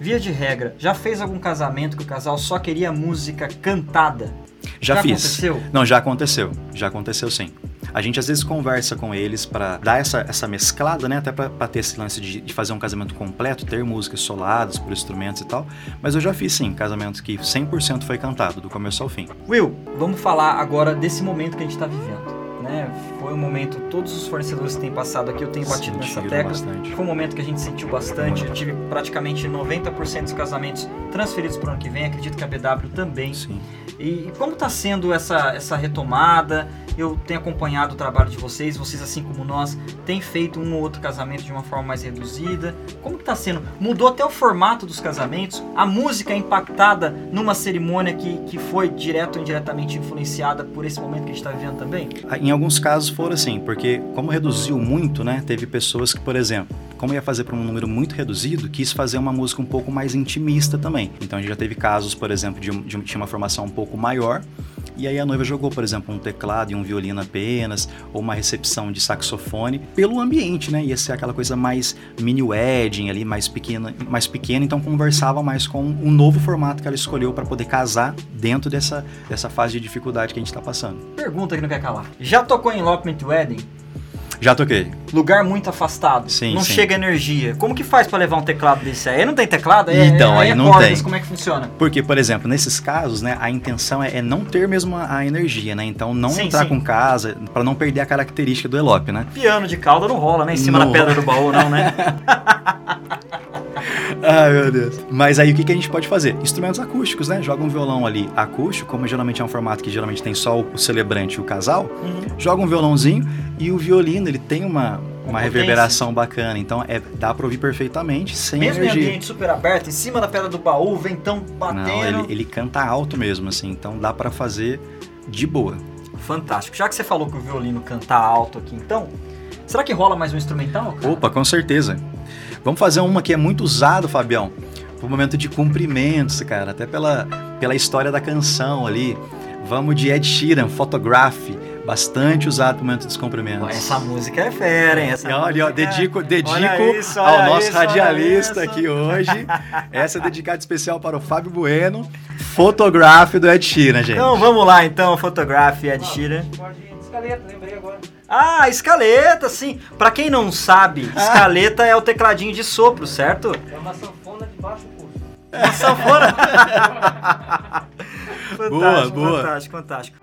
via de regra, já fez algum casamento que o casal só queria música cantada? Já, já fiz. Aconteceu? Não, já aconteceu. Já aconteceu, sim. A gente às vezes conversa com eles para dar essa, essa mesclada, né? Até para ter esse lance de, de fazer um casamento completo, ter músicas soladas por instrumentos e tal. Mas eu já fiz, sim, casamentos que cem por cento foi cantado, do começo ao fim. Will, vamos falar agora desse momento que a gente está vivendo. Né? Foi um momento, todos os fornecedores que têm passado aqui, eu tenho batido Sentiram nessa tecla, bastante. Foi um momento que a gente sentiu bastante, eu tive praticamente noventa por cento dos casamentos transferidos para o ano que vem, acredito que a B W também. Sim. E, e como está sendo essa, essa retomada? Eu tenho acompanhado o trabalho de vocês, vocês assim como nós, têm feito um ou outro casamento de uma forma mais reduzida. Como que está sendo? Mudou até o formato dos casamentos, a música é impactada numa cerimônia que, que foi direto ou indiretamente influenciada por esse momento que a gente está vivendo também? Em alguns casos foram assim, porque como reduziu muito, né, teve pessoas que, por exemplo, como ia fazer para um número muito reduzido, quis fazer uma música um pouco mais intimista também. Então a gente já teve casos, por exemplo, de, de, de uma formação um pouco maior, e aí a noiva jogou, por exemplo, um teclado e um violino apenas, ou uma recepção de saxofone, pelo ambiente, né? Ia ser aquela coisa mais mini wedding ali, mais pequena, mais pequena, então conversava mais com o novo formato que ela escolheu para poder casar dentro dessa, dessa fase de dificuldade que a gente está passando. Pergunta que não quer calar. Já tocou em Elopement Wedding? Já toquei. Lugar muito afastado, sim, não sim. chega energia. Como que faz para levar um teclado desse aí? Não tem teclado? É, então, aí é não cordas, tem. Como é que funciona? Porque, por exemplo, nesses casos, né, a intenção é, é não ter mesmo a, a energia, né? Então, não sim, entrar sim. com casa, para não perder a característica do elope, né? Piano de cauda não rola, né? Em cima não. da pedra do baú, não, né? Ai, meu Deus. Mas aí o que, que a gente pode fazer? Instrumentos acústicos, né? Joga um violão ali acústico, como geralmente é um formato que geralmente tem só o celebrante e o casal. Uhum. Joga um violãozinho e o violino, ele tem uma, uma reverberação bacana. Então, é, dá pra ouvir perfeitamente, sem mesmo energia. Mesmo em ambiente super aberto, em cima da pedra do baú, ventão batendo. Não, ele, ele canta alto mesmo, assim. Então, dá pra fazer de boa. Fantástico. Já que você falou que o violino canta alto aqui, então... Será que rola mais um instrumental, cara? Opa, com certeza. Vamos fazer uma que é muito usada, Fabião, pro momento de cumprimentos, cara, até pela, pela história da canção ali. Vamos de Ed Sheeran, Photograph, bastante usado pro momento dos cumprimentos. Essa música é fera, hein? Essa olha, ó, dedico, é... dedico olha isso, olha ao nosso isso, radialista aqui hoje. Essa é dedicada especial para o Fábio Bueno, Photograph do Ed Sheeran, gente. Então vamos lá, então, Photograph, Ed Sheeran. Pode ir de escaleta, lembrei agora. Ah, escaleta, sim. Pra quem não sabe, escaleta ah. é o tecladinho de sopro, certo? É uma sanfona de baixo custo. É uma sanfona? Fantástico, boa, boa. Fantástico, fantástico.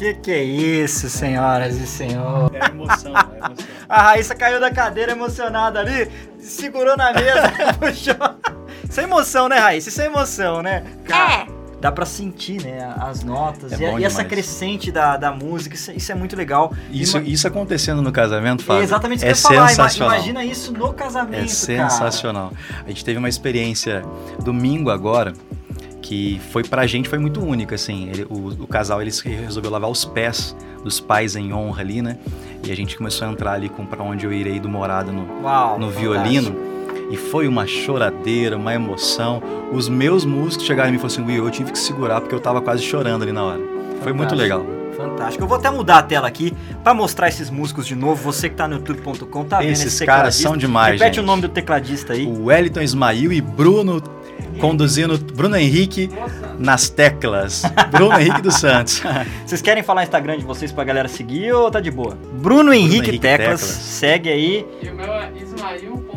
Que que é isso, senhoras e senhores? É emoção, é emoção. A Raíssa caiu da cadeira emocionada ali, segurou na mesa, puxou. Sem emoção, né, Raíssa? Sem emoção, né? Cara, é. Dá pra sentir, né, as notas é e, a, e essa crescente da, da música, isso, isso é muito legal. Isso, Ima... isso acontecendo no casamento, Fábio, é exatamente isso que eu ia falar. Imagina isso no casamento, é sensacional, cara. A gente teve uma experiência domingo agora, que foi pra gente, foi muito única, assim. Ele, o, o casal, eles resolveu lavar os pés dos pais em honra ali, né, e a gente começou a entrar ali com Pra Onde Eu Irei do Morado no, Uau, no violino. E foi uma choradeira, uma emoção. Os meus músicos chegaram e me falaram assim, Will, eu tive que segurar porque eu tava quase chorando ali na hora. Fantástico. Foi muito legal. Fantástico. Eu vou até mudar a tela aqui pra mostrar esses músicos de novo. Você que tá no youtube ponto com, tá vendo esses caras são demais, Repete gente. Repete o nome do tecladista aí. O Wellington Ismail e Bruno conduzindo, Bruno Henrique Nossa. nas teclas. Bruno Henrique dos Santos. Vocês querem falar o Instagram de vocês pra galera seguir ou tá de boa? Bruno Henrique, Bruno Henrique Teclas. Teclas, segue aí. E o meu é Ismail.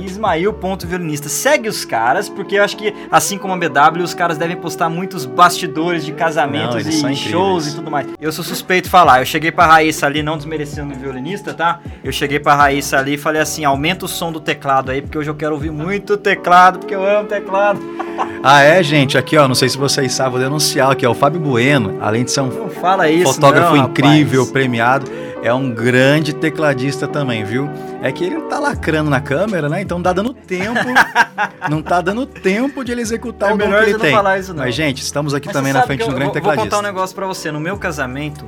Ismail.violinista. Segue os caras, porque eu acho que, assim como a B W, os caras devem postar muitos bastidores de casamentos não, e shows e tudo mais. Eu sou suspeito de falar. Eu cheguei pra Raíssa ali, não desmerecendo o violinista, tá? Eu cheguei pra Raíssa ali e falei assim, aumenta o som do teclado aí, porque hoje eu quero ouvir muito teclado, porque eu amo teclado. Ah, é, gente? Aqui, ó, não sei se vocês sabem, vou denunciar aqui, ó, o Fábio Bueno, além de ser um isso, fotógrafo não, incrível, rapaz. premiado, é um grande tecladista também, viu? É que ele não tá lacrando na câmera, né? Então não tá dando tempo. não tá dando tempo de ele executar é o dom que ele tem. Falar isso, não. Mas, gente, estamos aqui Mas também na frente de um grande vou, tecladista. Vou contar um negócio pra você. No meu casamento,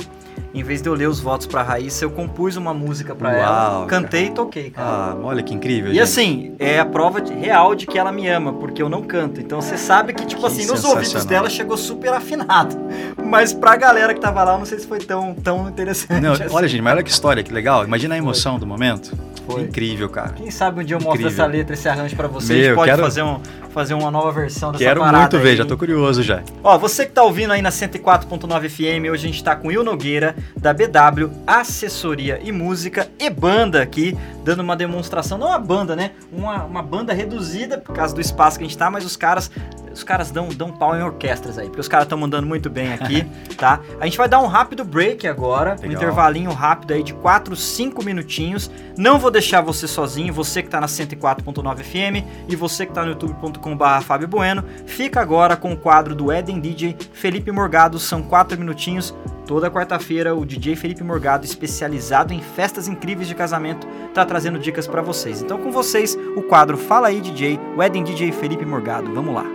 em vez de eu ler os votos pra Raíssa, eu compus uma música pra Uau, ela. Cantei cara. e toquei, cara. Ah, olha que incrível, E gente. assim, é a prova de, real de que ela me ama, porque eu não canto. Então você sabe que, tipo que assim, nos ouvidos dela chegou super afinado. Mas pra galera que tava lá, eu não sei se foi tão, tão interessante. Não, assim. Olha, gente, mas olha que história, que legal. Imagina a emoção foi. do momento. Foi. Incrível, cara. Quem sabe um dia eu mostro essa letra, esse arranjo pra vocês. Meu, a gente pode quero... fazer, um, fazer uma nova versão dessa quero parada. Quero muito ver, aí. já tô curioso já. Ó, você que tá ouvindo aí na cento e quatro ponto nove F M, hoje a gente tá com o Will Nogueira, da B W, assessoria e música e banda aqui, dando uma demonstração, não uma banda, né? Uma, uma banda reduzida, por causa do espaço que a gente tá, mas os caras, os caras dão, dão pau em orquestras aí, porque os caras estão mandando muito bem aqui, tá? A gente vai dar um rápido break agora, Legal. um intervalinho rápido aí de quatro, cinco minutinhos. Não vou deixar você sozinho, você que tá na cento e quatro ponto nove F M e você que tá no youtube ponto com barra Fábio Bueno, fica agora com o quadro do Eden D J Felipe Morgado, são quatro minutinhos. Toda quarta-feira, o D J Felipe Morgado, especializado em festas incríveis de casamento, tá trazendo dicas pra vocês. Então, com vocês, o quadro Fala Aí D J, Wedding D J Felipe Morgado. Vamos lá.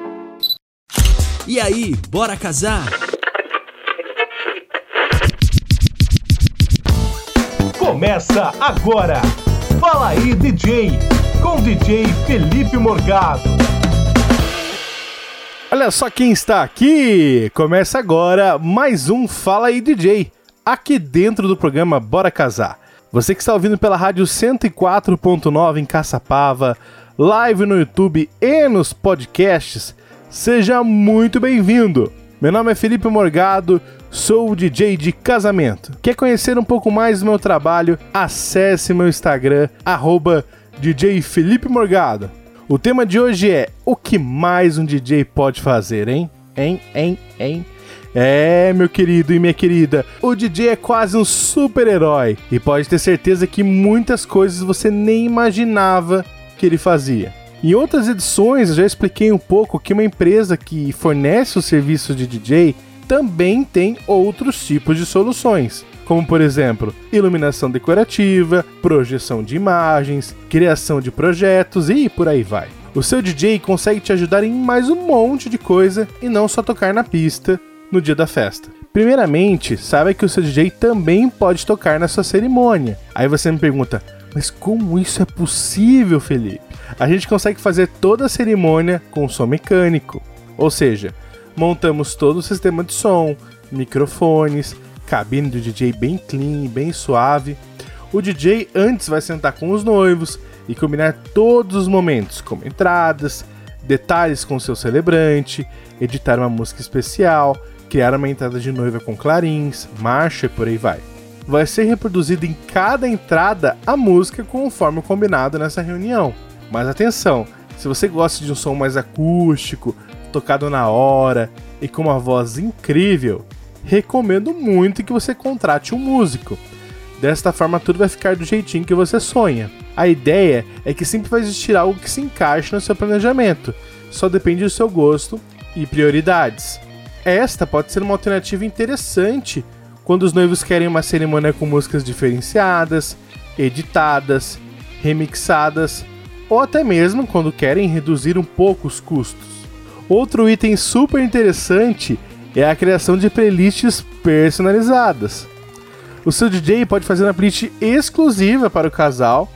E aí, bora casar? Começa agora! Fala Aí D J, com D J Felipe Morgado. Olha só quem está aqui! Começa agora mais um Fala Aí D J, aqui dentro do programa Bora Casar. Você que está ouvindo pela rádio cento e quatro ponto nove em Caçapava, live no YouTube e nos podcasts, seja muito bem-vindo! Meu nome é Felipe Morgado, sou o D J de casamento. Quer conhecer um pouco mais do meu trabalho? Acesse meu Instagram, arroba D J Felipe Morgado. O tema de hoje é o que mais um D J pode fazer, hein? Hein, hein, hein? É, meu querido e minha querida, o D J é quase um super-herói e pode ter certeza que muitas coisas você nem imaginava que ele fazia. Em outras edições eu já expliquei um pouco que uma empresa que fornece o serviço de D J também tem outros tipos de soluções, como por exemplo, iluminação decorativa, projeção de imagens, criação de projetos e por aí vai. O seu D J consegue te ajudar em mais um monte de coisa e não só tocar na pista no dia da festa. Primeiramente, saiba que o seu D J também pode tocar na sua cerimônia. Aí você me pergunta, mas como isso é possível, Felipe? A gente consegue fazer toda a cerimônia com o som mecânico, ou seja, montamos todo o sistema de som, microfones, cabine do D J bem clean, bem suave. O D J antes vai sentar com os noivos e combinar todos os momentos, como entradas, detalhes com seu celebrante, editar uma música especial, criar uma entrada de noiva com clarins, marcha e por aí vai. Vai ser reproduzida em cada entrada a música conforme o combinado nessa reunião. Mas atenção, se você gosta de um som mais acústico, tocado na hora e com uma voz incrível, recomendo muito que você contrate um músico. Desta forma, tudo vai ficar do jeitinho que você sonha. A ideia é que sempre vai existir algo que se encaixe no seu planejamento, só depende do seu gosto e prioridades. Esta pode ser uma alternativa interessante quando os noivos querem uma cerimônia com músicas diferenciadas, editadas, remixadas, ou até mesmo quando querem reduzir um pouco os custos. Outro item super interessante é a criação de playlists personalizadas. O seu D J pode fazer uma playlist exclusiva para o casal,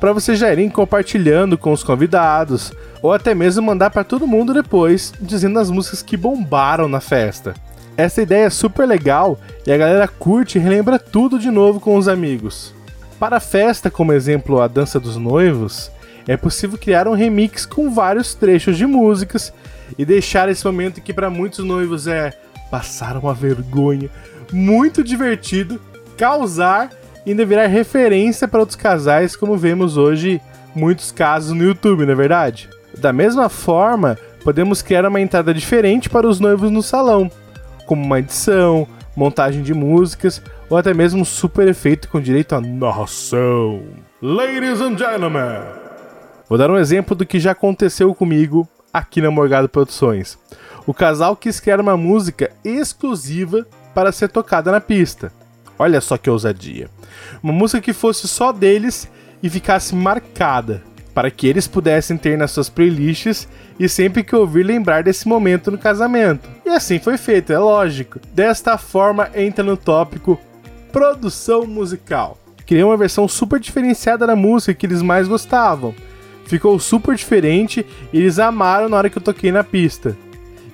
para vocês já irem compartilhando com os convidados, ou até mesmo mandar para todo mundo depois, dizendo as músicas que bombaram na festa. Essa ideia é super legal e a galera curte e relembra tudo de novo com os amigos. Para a festa, como exemplo a Dança dos Noivos, é possível criar um remix com vários trechos de músicas e deixar esse momento que para muitos noivos é passar uma vergonha, muito divertido, causar e ainda virar referência para outros casais, como vemos hoje muitos casos no YouTube, não é verdade? Da mesma forma, podemos criar uma entrada diferente para os noivos no salão, como uma edição, montagem de músicas ou até mesmo um super efeito com direito à narração. Ladies and gentlemen, vou dar um exemplo do que já aconteceu comigo aqui na Morgado Produções. O casal quis criar uma música exclusiva para ser tocada na pista. Olha só que ousadia. Uma música que fosse só deles e ficasse marcada, para que eles pudessem ter nas suas playlists e sempre que ouvir lembrar desse momento no casamento. E assim foi feito, é lógico. Desta forma entra no tópico produção musical. Criei uma versão super diferenciada da música que eles mais gostavam. Ficou super diferente e eles amaram na hora que eu toquei na pista.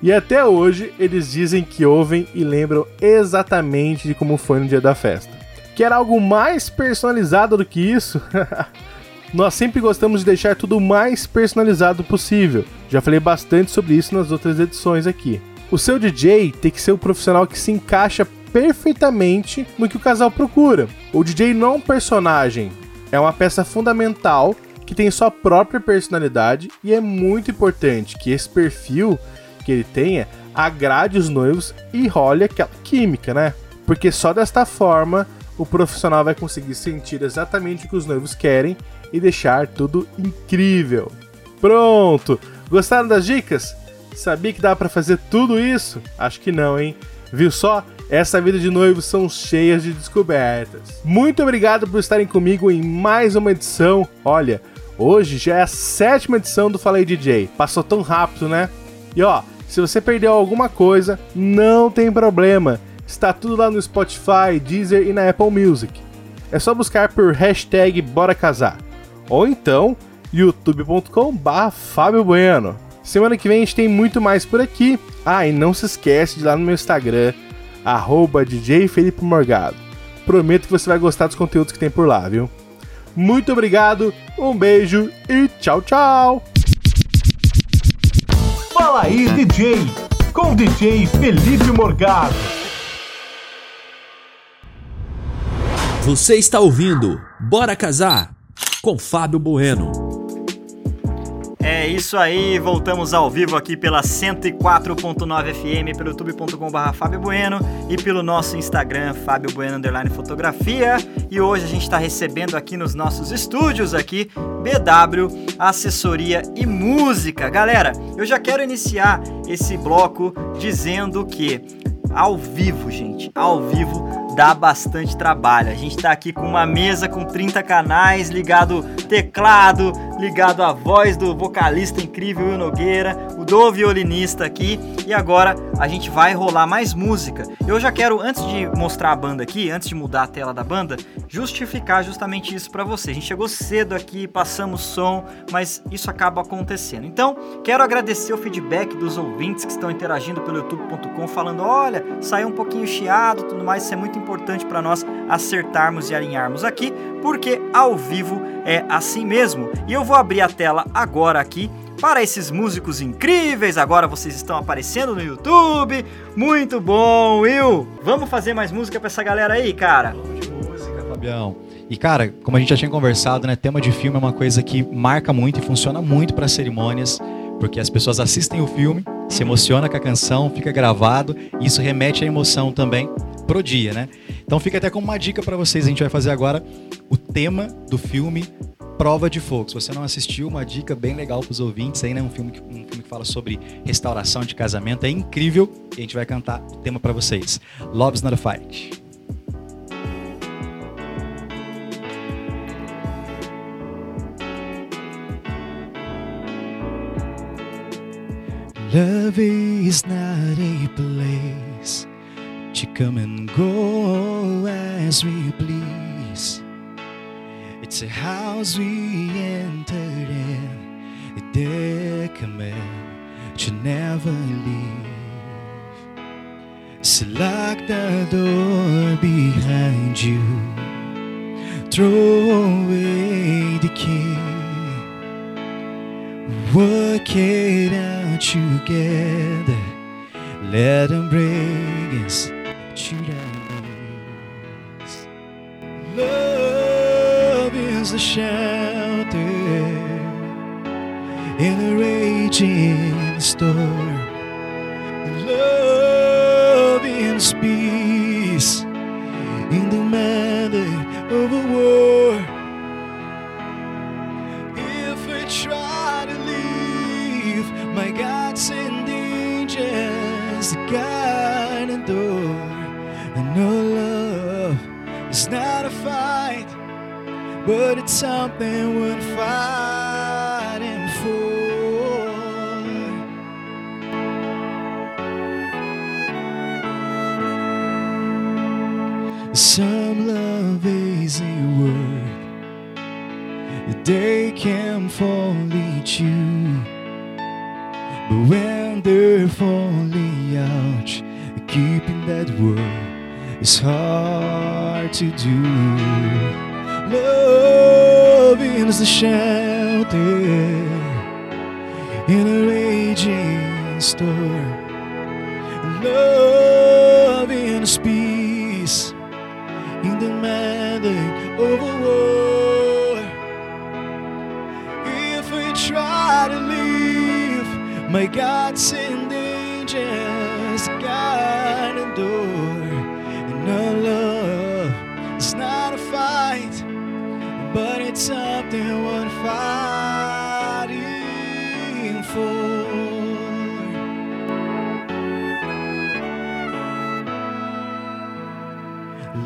E até hoje eles dizem que ouvem e lembram exatamente de como foi no dia da festa. Quer algo mais personalizado do que isso? Nós sempre gostamos de deixar tudo o mais personalizado possível. Já falei bastante sobre isso nas outras edições aqui. O seu D J tem que ser um profissional que se encaixa perfeitamente no que o casal procura. O D J não é um personagem, é uma peça fundamental que tem sua própria personalidade e é muito importante que esse perfil que ele tenha agrade os noivos e role aquela química, né? Porque só desta forma o profissional vai conseguir sentir exatamente o que os noivos querem e deixar tudo incrível. Pronto! Gostaram das dicas? Sabia que dá pra fazer tudo isso? Acho que não, hein? Viu só? Essa vida de noivos são cheias de descobertas. Muito obrigado por estarem comigo em mais uma edição. Olha, hoje já é a sétima edição do Falei D J. Passou tão rápido, né? E ó, se você perdeu alguma coisa, não tem problema. Está tudo lá no Spotify, Deezer e na Apple Music. É só buscar por hashtag Bora Casar. Ou então, youtube ponto com barra Fábio Bueno. Semana que vem a gente tem muito mais por aqui. Ah, e não se esquece de ir lá no meu Instagram, arroba D J Felipe Morgado. Prometo que você vai gostar dos conteúdos que tem por lá, viu? Muito obrigado, um beijo e tchau, tchau! Fala aí, D J! Com o D J Felipe Morgado. Você está ouvindo Bora Casar, com Fábio Bueno. É isso aí, voltamos ao vivo aqui pela cento e quatro ponto nove F M, pelo youtube ponto com barra Fábio Bueno e pelo nosso Instagram, Fábio Bueno Underline Fotografia. E hoje a gente está recebendo aqui nos nossos estúdios aqui, B W, Assessoria e Música. Galera, eu já quero iniciar esse bloco dizendo que ao vivo, gente, ao vivo dá bastante trabalho. A gente tá aqui com uma mesa com trinta canais, ligado teclado, ligado a voz do vocalista incrível Will Nogueira, o do violinista aqui, e agora a gente vai rolar mais música. Eu já quero, antes de mostrar a banda aqui, antes de mudar a tela da banda, justificar justamente isso pra você. A gente chegou cedo aqui, passamos som, mas isso acaba acontecendo. Então, quero agradecer o feedback dos ouvintes que estão interagindo pelo youtube ponto com, falando, olha, saiu um pouquinho chiado, tudo mais, isso é muito importante para nós acertarmos e alinharmos aqui, porque ao vivo é assim mesmo. E eu vou abrir a tela agora aqui para esses músicos incríveis. Agora vocês estão aparecendo no YouTube. Muito bom, Will! Vamos fazer mais música para essa galera aí, cara? Vamos de música, Fabião. E cara, como a gente já tinha conversado, né, tema de filme é uma coisa que marca muito e funciona muito para cerimônias, porque as pessoas assistem o filme se emociona com a canção, fica gravado, e isso remete à emoção também pro dia, né? Então fica até como uma dica para vocês, a gente vai fazer agora o tema do filme Prova de Fogo. Se você não assistiu, uma dica bem legal para os ouvintes aí, né? Um filme, que, um filme que fala sobre restauração de casamento, é incrível, e a gente vai cantar o tema para vocês. Love's Not a Fight. Love is not a place to come and go as we please. It's a house we entered in, a decament to never leave. So lock the door behind you, throw away the key. Work it out together, let them bring us to our knees. Love is the shelter in a raging storm. Love is peace in the matter of a war. My God's in danger's the garden door. I know love is not a fight, but it's something worth fighting for. Some love is a word they can foliage you. But when they're falling out, keeping that word is hard to do. Love is the shelter in a raging storm. Love is peace in the matter of a war. If we try to leave, my God's in danger's garden door. And no love, it's not a fight, but it's something worth fighting for.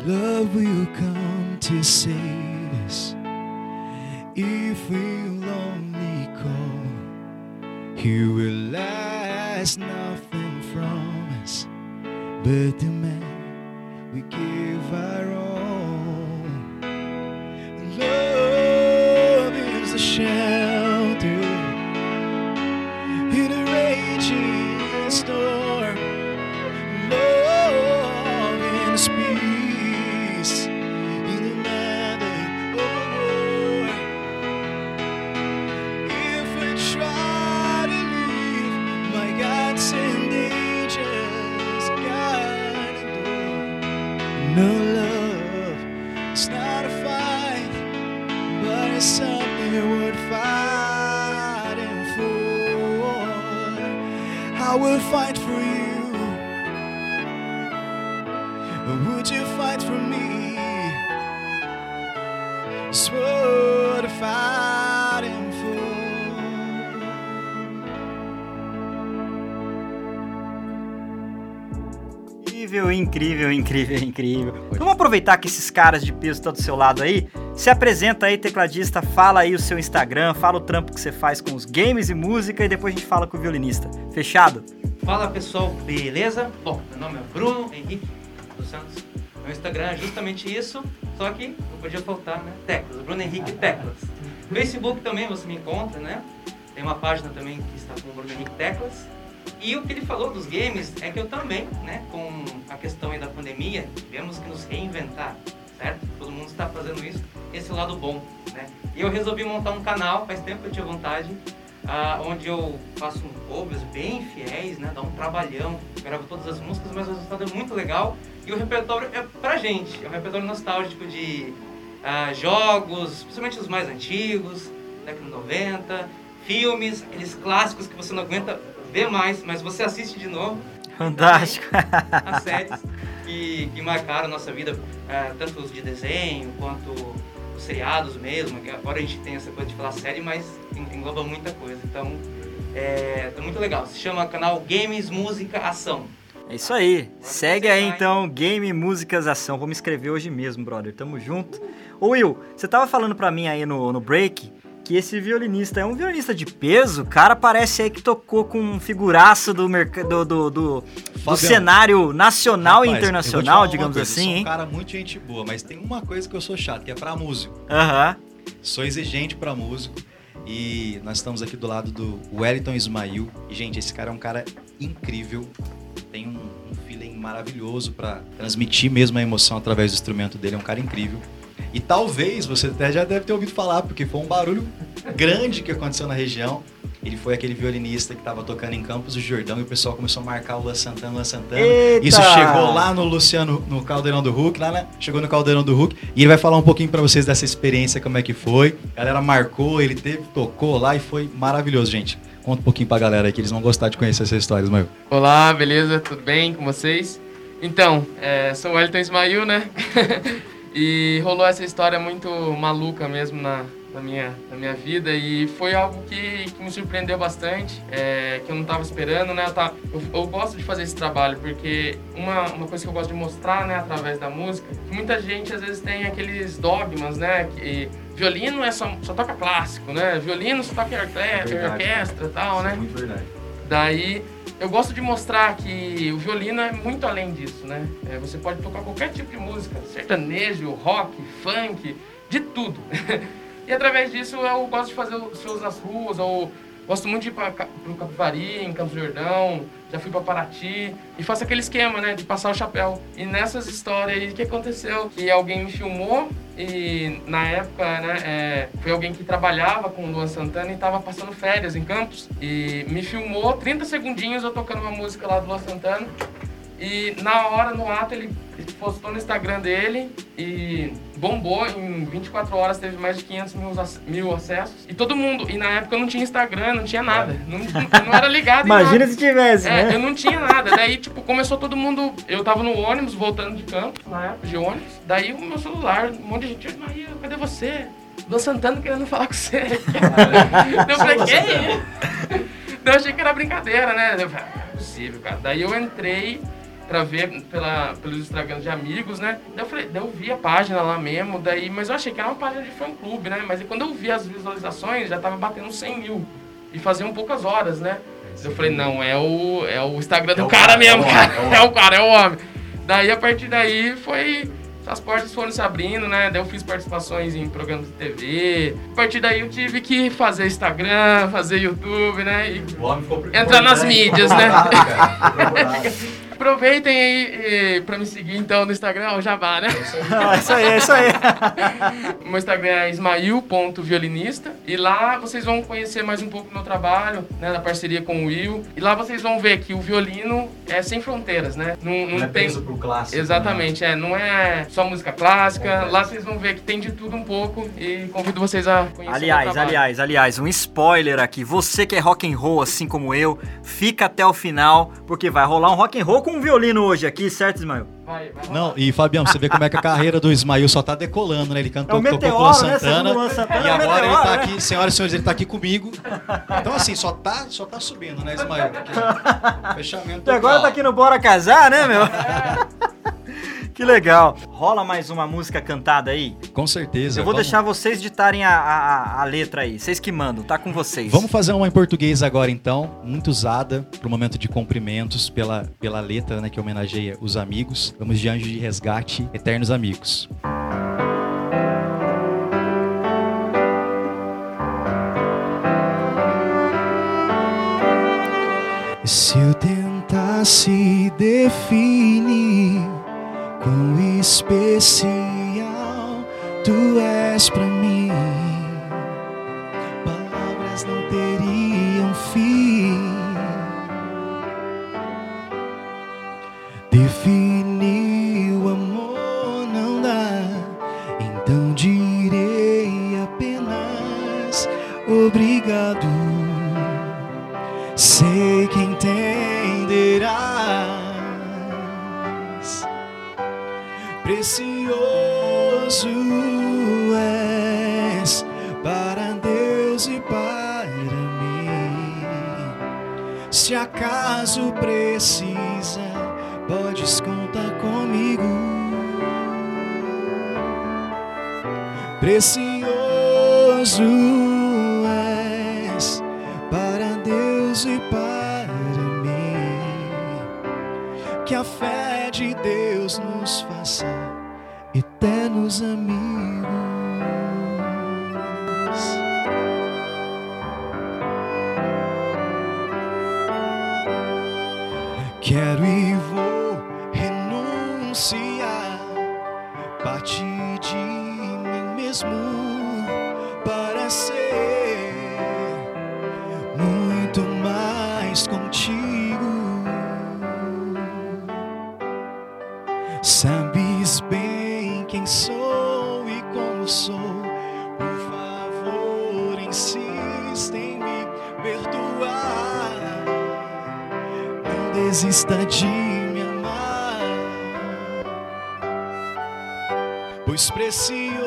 Love will come to save us if we'll only call. He will ask nothing from us but the man we give our all. Love is a shelter in a raging storm. Love is peace in the matter of war. If we try. No love, it's not a fight, but it's something worth fighting for. I will fight for you, but would you fight for me? It's worth fighting for. Incrível, incrível, incrível, incrível. Vamos aproveitar que esses caras de peso estão do seu lado aí. Se apresenta aí, tecladista, fala aí o seu Instagram, fala o trampo que você faz com os games e música e depois a gente fala com o violinista. Fechado? Fala, pessoal, beleza? Bom, meu nome é Bruno Henrique dos Santos. Meu Instagram é justamente isso, só que não podia faltar, né? Teclas, Bruno Henrique Teclas. Facebook também você me encontra, né? Tem uma página também que está com o Bruno Henrique Teclas. E o que ele falou dos games é que eu também, né, com a questão aí da pandemia, tivemos que nos reinventar, certo? Todo mundo está fazendo isso, esse lado bom, né? E eu resolvi montar um canal, faz tempo que eu tinha vontade, uh, onde eu faço covers bem fiéis, né, dá um trabalhão, gravo todas as músicas, mas o resultado é muito legal. E o repertório é pra gente, é um repertório nostálgico de uh, jogos, principalmente os mais antigos, década de noventa, filmes, aqueles clássicos que você não aguenta vê mais, mas você assiste de novo. Fantástico. As séries que, que marcaram a nossa vida, uh, tanto os de desenho quanto os seriados mesmo, que agora a gente tem essa coisa de falar série, mas engloba muita coisa, então é tá muito legal. Se chama canal Games, Música, Ação. É isso aí, agora segue aí vai. Então, Game, Músicas, Ação, vou me inscrever hoje mesmo, brother, tamo junto. Ô Will, você tava falando pra mim aí no, no break que esse violinista é um violinista de peso, cara, parece aí que tocou com um figuraço do, merc... do, do, do, do cenário nacional, rapaz, e internacional, digamos coisa, assim, hein? Eu sou um cara muito gente boa, mas tem uma coisa que eu sou chato, que é pra músico. Aham. Uh-huh. Sou exigente pra músico. E nós estamos aqui do lado do Wellington Ismail. E, gente, esse cara é um cara incrível. Tem um, um feeling maravilhoso pra transmitir mesmo a emoção através do instrumento dele. É um cara incrível. E talvez você até já deve ter ouvido falar, porque foi um barulho grande que aconteceu na região. Ele foi aquele violinista que estava tocando em Campos do Jordão e o pessoal começou a marcar o Luan Santana, Luan Santana. Eita! Isso chegou lá no Luciano, no Caldeirão do Hulk, lá, né? Chegou no Caldeirão do Hulk e ele vai falar um pouquinho para vocês dessa experiência, como é que foi. A galera marcou, ele teve, tocou lá e foi maravilhoso, gente. Conta um pouquinho pra galera aí que eles vão gostar de conhecer essa história, Ismail. Olá, beleza? Tudo bem com vocês? Então, é, sou o Wellington Ismail, né? E rolou essa história muito maluca mesmo na, na, minha, na minha vida e foi algo que, que me surpreendeu bastante, é, que eu não estava esperando, né? Eu, tava, eu, eu gosto de fazer esse trabalho porque uma, uma coisa que eu gosto de mostrar, né, através da música, que muita gente às vezes tem aqueles dogmas, né? Que violino é só, só toca clássico, né? Violino só toca orquestra, orquestra e tal, né? É muito verdade. Daí... eu gosto de mostrar que o violino é muito além disso, né? É, você pode tocar qualquer tipo de música, sertanejo, rock, funk, de tudo. E através disso eu gosto de fazer shows nas ruas, ou gosto muito de ir para o Capivari, em Campos do Jordão, já fui para Paraty, e faço aquele esquema, né, de passar o chapéu. E nessas histórias aí, o que aconteceu? Que alguém me filmou, e na época, né, é, foi alguém que trabalhava com o Luan Santana e tava passando férias em Campos. E me filmou trinta segundinhos eu tocando uma música lá do Luan Santana. E na hora, no ato, ele postou no Instagram dele e bombou. Em vinte e quatro horas teve mais de quinhentos mil acessos. E todo mundo, e na época eu não tinha Instagram, não tinha nada. Não, não, não era ligado. Imagina se tivesse, é, né? Eu não tinha nada. Daí, tipo, começou todo mundo. Eu tava no ônibus, voltando de campo, na época, de ônibus. Daí o meu celular, um monte de gente, Maria, cadê você? Luan Santana querendo falar com você. Eu falei, quem? Eu achei que era brincadeira, né? Eu falei, não é possível, cara. Daí eu entrei pra ver pela, pelos Instagrams de amigos, né? Daí eu, falei, daí eu vi a página lá mesmo, daí, mas eu achei que era uma página de fã-clube, né? Mas quando eu vi as visualizações, já tava batendo cem mil. E faziam poucas horas, né? Eu falei, não, é o, é o Instagram do é o cara, cara mesmo, cara. É o, é o cara, é o homem. Daí, a partir daí, foi... as portas foram se abrindo, né? Daí eu fiz participações em programas de T V. A partir daí eu tive que fazer Instagram, fazer YouTube, né? E o homem ficou... entrar nas mídias, né? Aproveitem aí e, pra me seguir então no Instagram, o Jabá, né? É isso aí, é isso aí. Meu Instagram é ismail ponto violinista e lá vocês vão conhecer mais um pouco do meu trabalho, né? Da parceria com o Will. E lá vocês vão ver que o violino é sem fronteiras, né? Não, não, não é tem... peso pro clássico. Exatamente, né? É. Não é só música clássica. Lá vocês vão ver que tem de tudo um pouco e convido vocês a conhecer. Aliás, aliás, aliás, um spoiler aqui. Você que é rock and roll assim como eu, fica até o final porque vai rolar um rock and roll com um violino hoje aqui, certo, Ismail? Vai, vai. Não, e Fabião, você vê como é que a carreira do Ismail só tá decolando, né? Ele cantou, é meteoro, tocou com o Luan Santana, né? Santana, e é agora meteoro, ele tá aqui, né? Senhoras e senhores, ele tá aqui comigo. Então assim, só tá, só tá subindo, né, Ismail? Aqui, fechamento total. E agora tá aqui no Bora Casar, né, meu? Que legal. Rola mais uma música cantada aí? Com certeza. Eu vou vamos... deixar vocês ditarem a, a, a letra aí. Vocês que mandam, tá com vocês. Vamos fazer uma em português agora então, muito usada pro momento de cumprimentos pela, pela letra, né, que homenageia os amigos. Vamos de Anjo de Resgate, Eternos Amigos. Se eu tentasse definir quão especial tu és pra mim, palavras não teriam fim. Definir o amor não dá, então direi apenas obrigado. Sei quem Precioso és para Deus e para mim. Se acaso precisa, podes contar comigo. Precioso és para Deus e para mim. Que a fé de Deus nos faça eternos amigos. Quero e vou renunciar parte de mim mesmo para ser muito mais contigo. Sabes bem quem sou e como sou. Por favor, insista em me perdoar. Não desista de me amar, pois precioso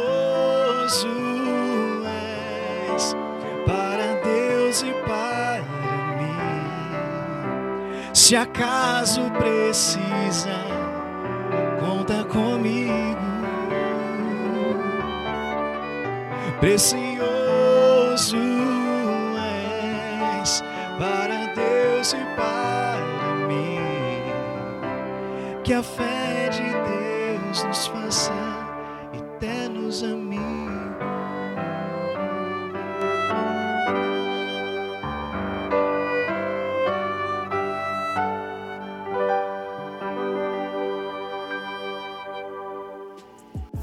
és para Deus e para mim. Se acaso precisa, conta comigo. Precioso és para Deus e para mim. Que a fé de Deus nos faça eternos amigos.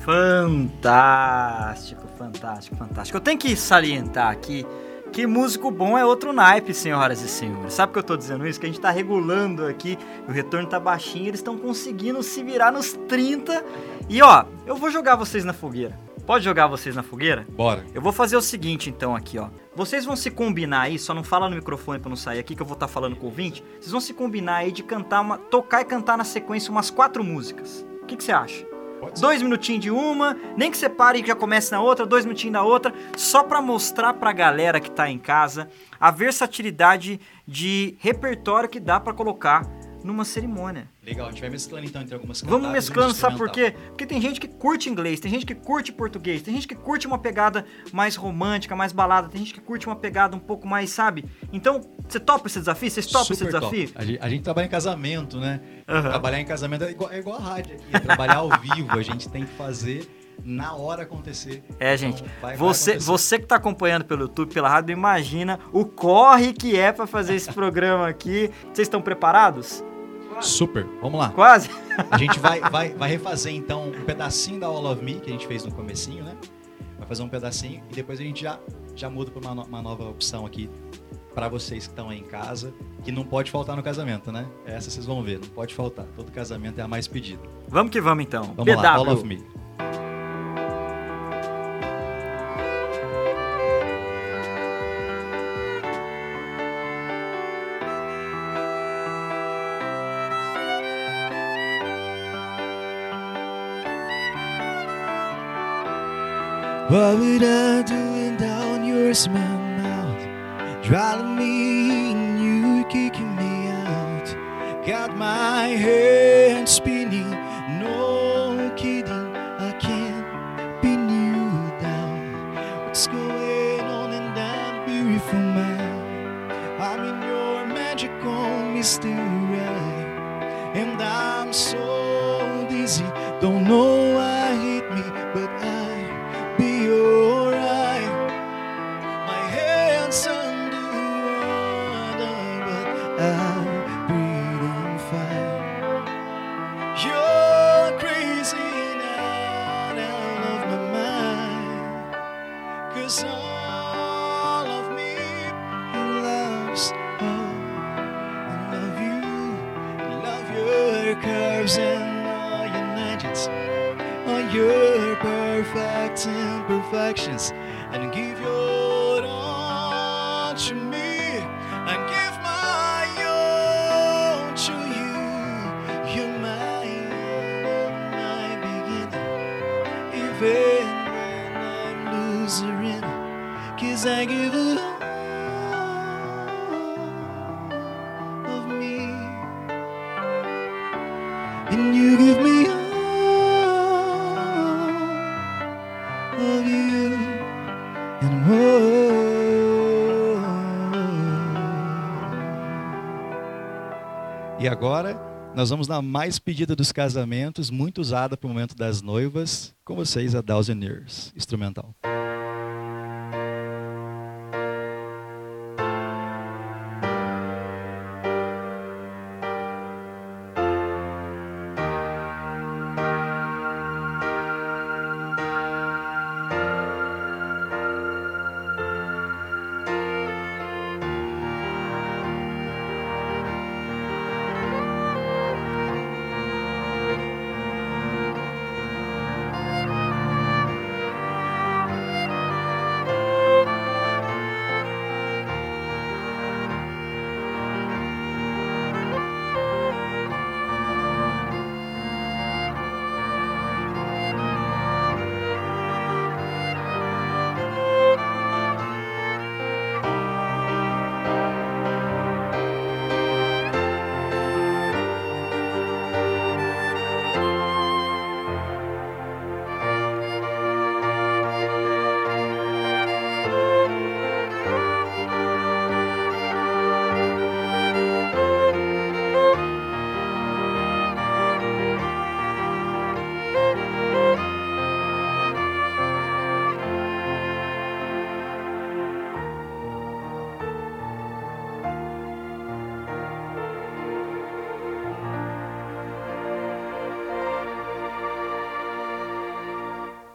Fantástico, fantástico, fantástico. Eu tenho que salientar aqui que músico bom é outro naipe, senhoras e senhores. Sabe por que eu tô dizendo isso? Que a gente tá regulando aqui, o retorno tá baixinho, eles estão conseguindo se virar nos trinta. E ó, eu vou jogar vocês na fogueira. Pode jogar vocês na fogueira? Bora. Eu vou fazer o seguinte então aqui, ó. Vocês vão se combinar aí, só não fala no microfone pra não sair aqui que eu vou estar tá falando com o ouvinte. Vocês vão se combinar aí de cantar, uma, tocar e cantar na sequência umas quatro músicas. O que que você acha? Dois minutinhos de uma, nem que você pare e já comece na outra, dois minutinhos da outra, só pra mostrar pra galera que tá em casa a versatilidade de repertório que dá pra colocar numa cerimônia. Legal, a gente vai mesclando então entre algumas cantadas. Vamos mesclando, sabe por quê? Porque tem gente que curte inglês, tem gente que curte português, tem gente que curte uma pegada mais romântica, mais balada, tem gente que curte uma pegada um pouco mais, sabe? Então, você topa esse desafio? Vocês topam esse desafio? Top. A, gente, a gente trabalha em casamento, né? Uhum. Trabalhar em casamento é igual, é igual a rádio aqui, é trabalhar ao vivo, a gente tem que fazer na hora acontecer. É, gente, então, vai, você, vai acontecer. Você que está acompanhando pelo YouTube, pela rádio, imagina o corre que é para fazer esse programa aqui. Vocês estão preparados? Super, vamos lá. Quase. A gente vai, vai, vai refazer então um pedacinho da All of Me que a gente fez no comecinho, né? Vai fazer um pedacinho e depois a gente já, já muda para uma, no, uma nova opção aqui para vocês que estão aí em casa, que não pode faltar no casamento, né? Essa vocês vão ver, não pode faltar. Todo casamento é a mais pedida. Vamos que vamos então. Vamos B W. Lá, All of Me. What would I do without your smell, mouth? Driving me and you kicking me out. Got my head spinning, no kidding, I can't pin you down. What's going on in that beautiful mind? I'm in your magical mystery, and I'm so dizzy, don't know why hit me, but I imperfections and give your all to me and give my all to you. You're my end and my beginning. faith when I'm losing, cause I give it all of me, and you give me all of you, and oh. E agora nós vamos na mais pedida dos casamentos, muito usada para o momento das noivas. Com vocês, a Thousand Years, instrumental.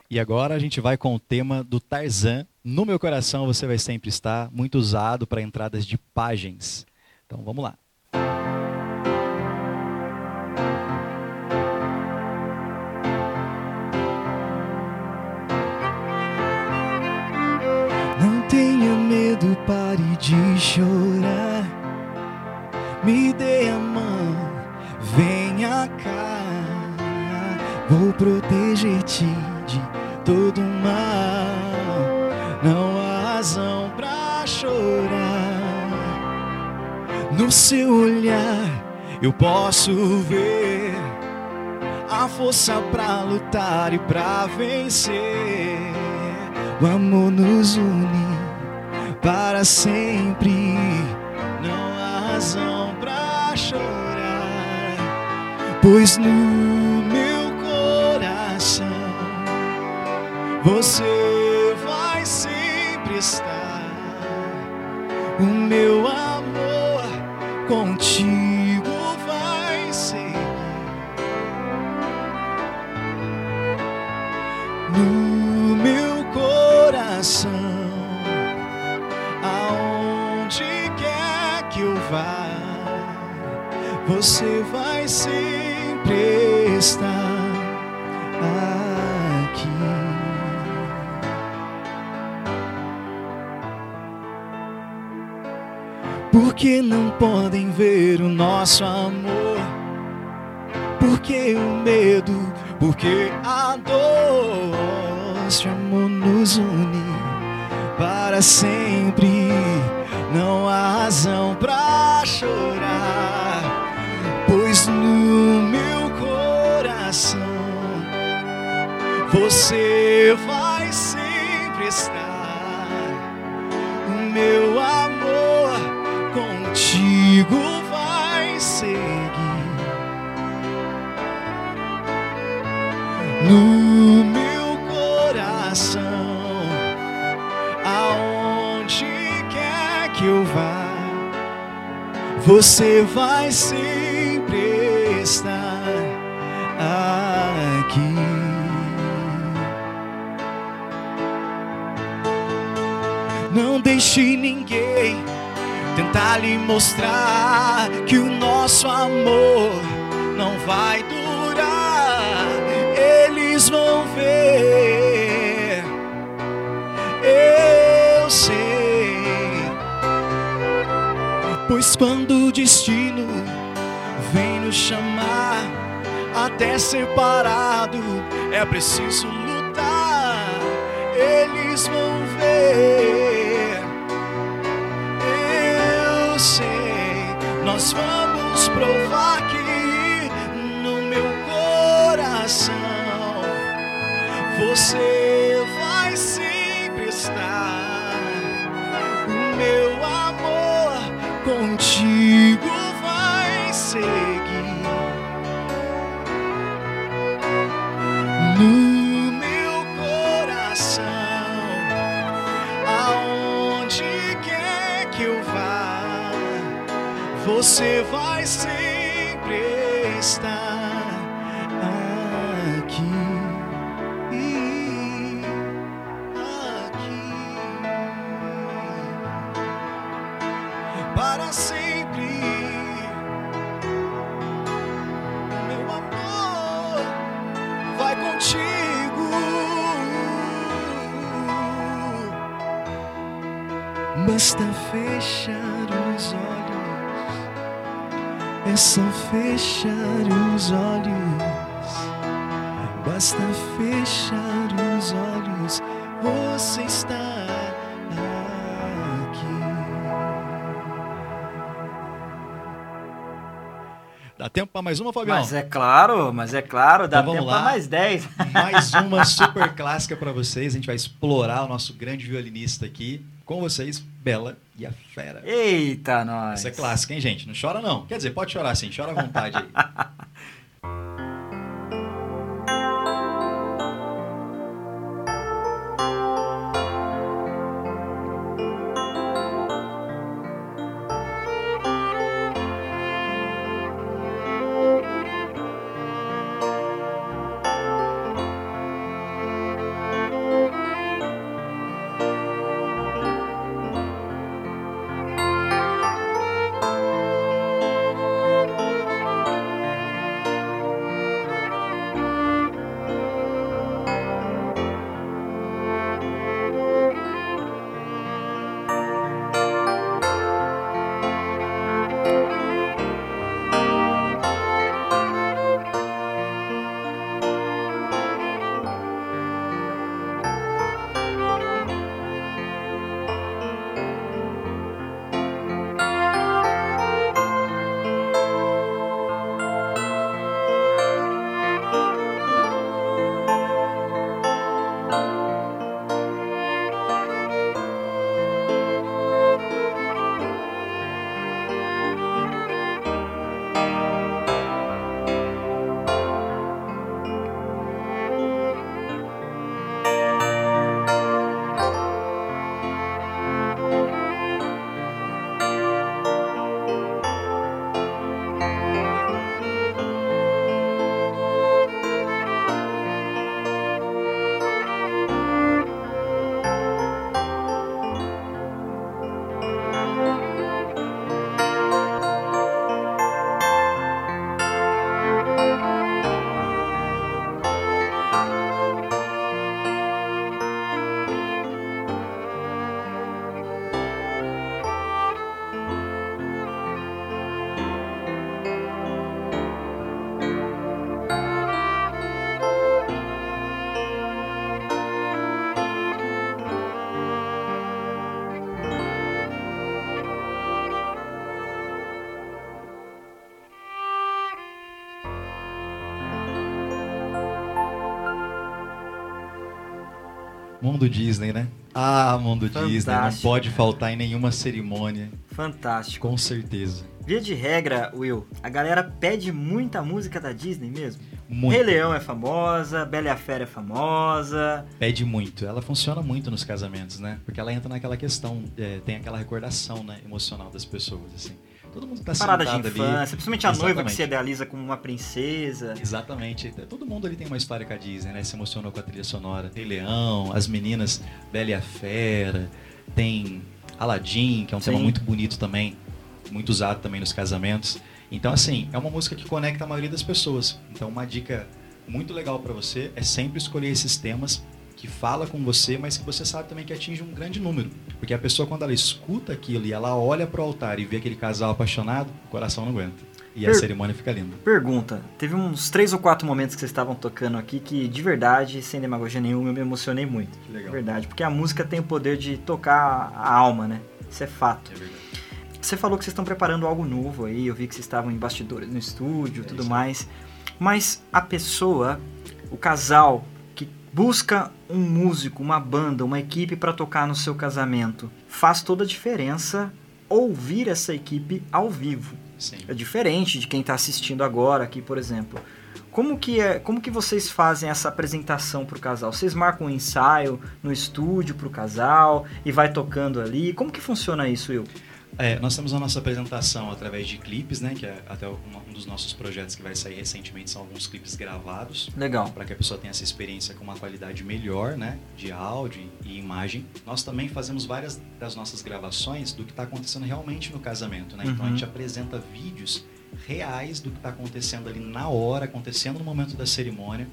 E agora a gente vai com o tema do Tarzan, No Meu Coração Você Vai Sempre Estar, muito usado para entradas de pagens. Então vamos lá. Não tenha medo, pare de chorar, me dê a mão, venha cá, vou proteger-te de todo mal, não há razão pra chorar. No seu olhar eu posso ver a força pra lutar e pra vencer. O amor nos une para sempre, não há razão pra chorar, pois no meu coração você vai sempre estar, o meu amor contigo vai seguir. No meu coração, aonde quer que eu vá, você vai sempre estar aqui. Porque não podem ver o nosso amor? Porque o medo? Porque a dor? Este amor nos une para sempre, não há razão pra chorar, pois no meu coração você vai sempre estar, o meu amor contigo vai seguir. No meu coração, aonde quer que eu vá, você vai sempre estar aqui. Não deixe ninguém tentar lhe mostrar que o nosso amor não vai durar. Eles vão ver, eu sei, pois quando o destino vem nos chamar, até separado é preciso lutar. voltar, eles vão ver. Eu sei, nós vamos provar que no meu coração você vai sempre estar. O meu amor contigo vai ser. No meu coração, aonde quer que eu vá, você vai sempre estar aqui, aqui, para sempre. Contigo, basta fechar os olhos, é só fechar os olhos, basta fechar os olhos, você está Dá tempo para mais uma, Fabião? Mas é claro, mas é claro, dá então tempo para mais dez. Mais uma super clássica para vocês. A gente vai explorar o nosso grande violinista aqui. Com vocês, Bela e a Fera. Eita, nós! Essa é clássica, hein, gente? Não chora, não. Quer dizer, pode chorar sim, chora à vontade aí. Mundo Disney, né? Ah, Mundo Fantástico. Disney, não pode faltar em nenhuma cerimônia. Fantástico. Com certeza. Via de regra, Will, a galera pede muita música da Disney mesmo? Muito. Rei Leão é famosa, Bela e a Fera é famosa. Pede muito. Ela funciona muito nos casamentos, né? Porque ela entra naquela questão, é, tem aquela recordação, né, emocional das pessoas, assim. Todo mundo tá sentado ali. Parada de infância, principalmente a noiva que se idealiza como uma princesa. Exatamente. Todo mundo ali tem uma história com a Disney, né? Se emocionou com a trilha sonora. Rei Leão, as meninas Bela e a Fera, tem Aladdin, que é um Sim. tema muito bonito também, muito usado também nos casamentos. Então, assim, é uma música que conecta a maioria das pessoas. Então, uma dica muito legal para você é sempre escolher esses temas que fala com você, mas que você sabe também que atinge um grande número. Porque a pessoa, quando ela escuta aquilo e ela olha pro altar e vê aquele casal apaixonado, o coração não aguenta. E per... a cerimônia fica linda. Pergunta, teve uns três ou quatro momentos que vocês estavam tocando aqui que, de verdade, sem demagogia nenhuma, eu me emocionei muito. Que legal. De verdade, porque a música tem o poder de tocar a alma, né? Isso é fato. É verdade. Você falou que vocês estão preparando algo novo aí, eu vi que vocês estavam em bastidores no estúdio e é tudo isso. mais. Mas a pessoa, o casal que busca um músico, uma banda, uma equipe para tocar no seu casamento, faz toda a diferença ouvir essa equipe ao vivo. Sim. É diferente de quem está assistindo agora aqui, por exemplo. Como que, é, como que vocês fazem essa apresentação para o casal? Vocês marcam um ensaio no estúdio para o casal e vai tocando ali? Como que funciona isso, Will? É, nós temos a nossa apresentação através de clipes, né? Que é até um, um dos nossos projetos que vai sair recentemente, são alguns clipes gravados. Legal. Para que a pessoa tenha essa experiência com uma qualidade melhor, né? De áudio e imagem. Nós também fazemos várias das nossas gravações do que está acontecendo realmente no casamento, né? Uhum. Então a gente apresenta vídeos reais do que está acontecendo ali na hora, acontecendo no momento da cerimônia,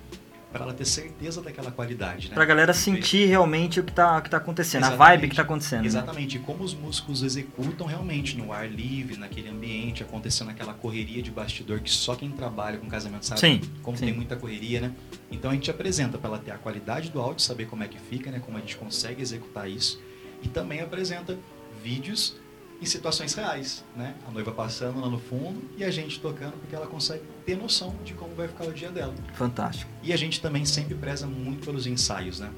para ela ter certeza daquela qualidade, né? Para a galera sentir realmente o que está que tá acontecendo, exatamente, a vibe que está acontecendo. Exatamente, né? E como os músicos executam realmente no ar livre, naquele ambiente, acontecendo aquela correria de bastidor que só quem trabalha com casamento sabe, sim, como sim. tem muita correria, né? Então a gente apresenta para ela ter a qualidade do áudio, saber como é que fica, né? Como a gente consegue executar isso. E também apresenta vídeos em situações reais, né? A noiva passando lá no fundo e a gente tocando, porque ela consegue ter noção de como vai ficar o dia dela. Fantástico. E a gente também sempre preza muito pelos ensaios, né?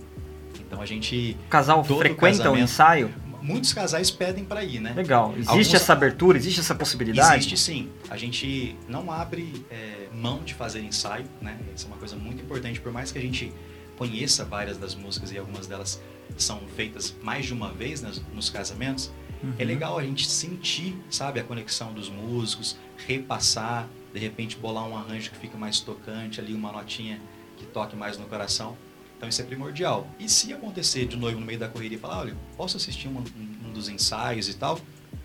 Então a gente... O casal frequenta o ensaio? Muitos casais pedem para ir, né? Legal. Existe Alguns... essa abertura? Existe essa possibilidade? Existe, sim. A gente não abre é, mão de fazer ensaio, né? Isso é uma coisa muito importante, por mais que a gente conheça várias das músicas e algumas delas são feitas mais de uma vez, né, nos casamentos. É legal a gente sentir, sabe, a conexão dos músicos, repassar, de repente bolar um arranjo que fica mais tocante ali, uma notinha que toque mais no coração. Então isso é primordial. E se acontecer de noivo no meio da correria e falar, olha, posso assistir um, um, um dos ensaios e tal,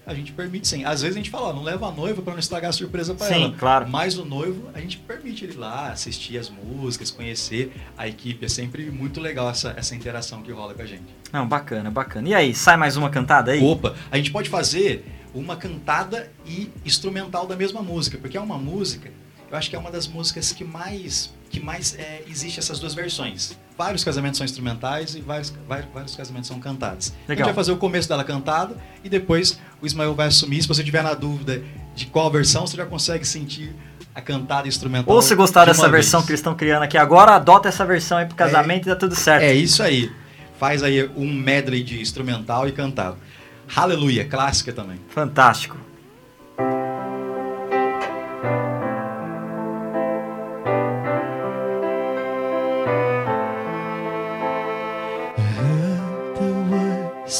a gente permite sim. Às vezes a gente fala, ó, não leva a noiva para não estragar a surpresa para ela. Sim, claro. Mas o noivo, a gente permite ele ir lá, assistir as músicas, conhecer a equipe. É sempre muito legal essa, essa interação que rola com a gente. Não, bacana, bacana. E aí, sai mais uma cantada aí? Opa, a gente pode fazer uma cantada e instrumental da mesma música, porque é uma música, eu acho que é uma das músicas que mais, que mais é, existe essas duas versões. Vários casamentos são instrumentais e vários, vários, vários casamentos são cantados. Legal. A gente vai fazer o começo dela cantada e depois o Ismael vai assumir. Se você tiver na dúvida de qual versão, você já consegue sentir a cantada instrumental. Ou se gostar de dessa vez. versão que eles estão criando aqui agora, adota essa versão aí pro casamento é, e dá tudo certo. É isso aí. Faz aí um medley de instrumental e cantado. Aleluia, clássica também. Fantástico.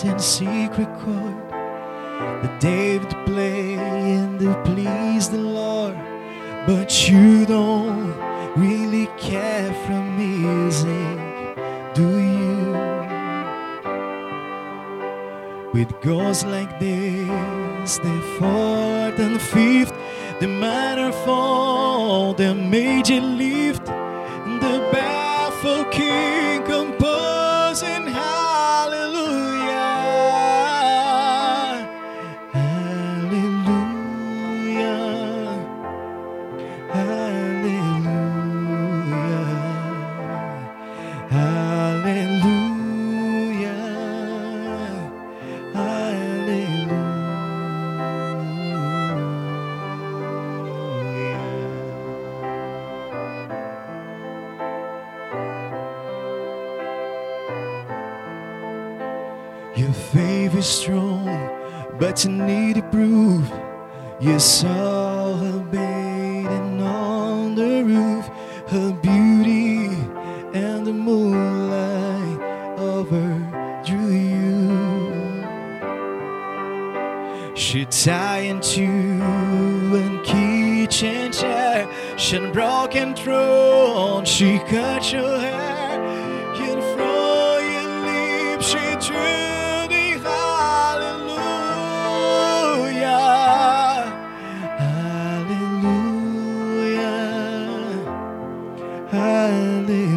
And secret chord that David played and it pleased the Lord, but you don't really care for music, do you? With goals like this, the fourth and fifth, the minor fall, the major lift, the baffled king composing hallelujah. Strong, but you need to prove you saw her bathing on the roof, her beauty and the moonlight overdrew you. She tied into a kitchen chair, she broke and thrown, she cut your hair, and from your lips she drew. Hallelujah, hallelujah,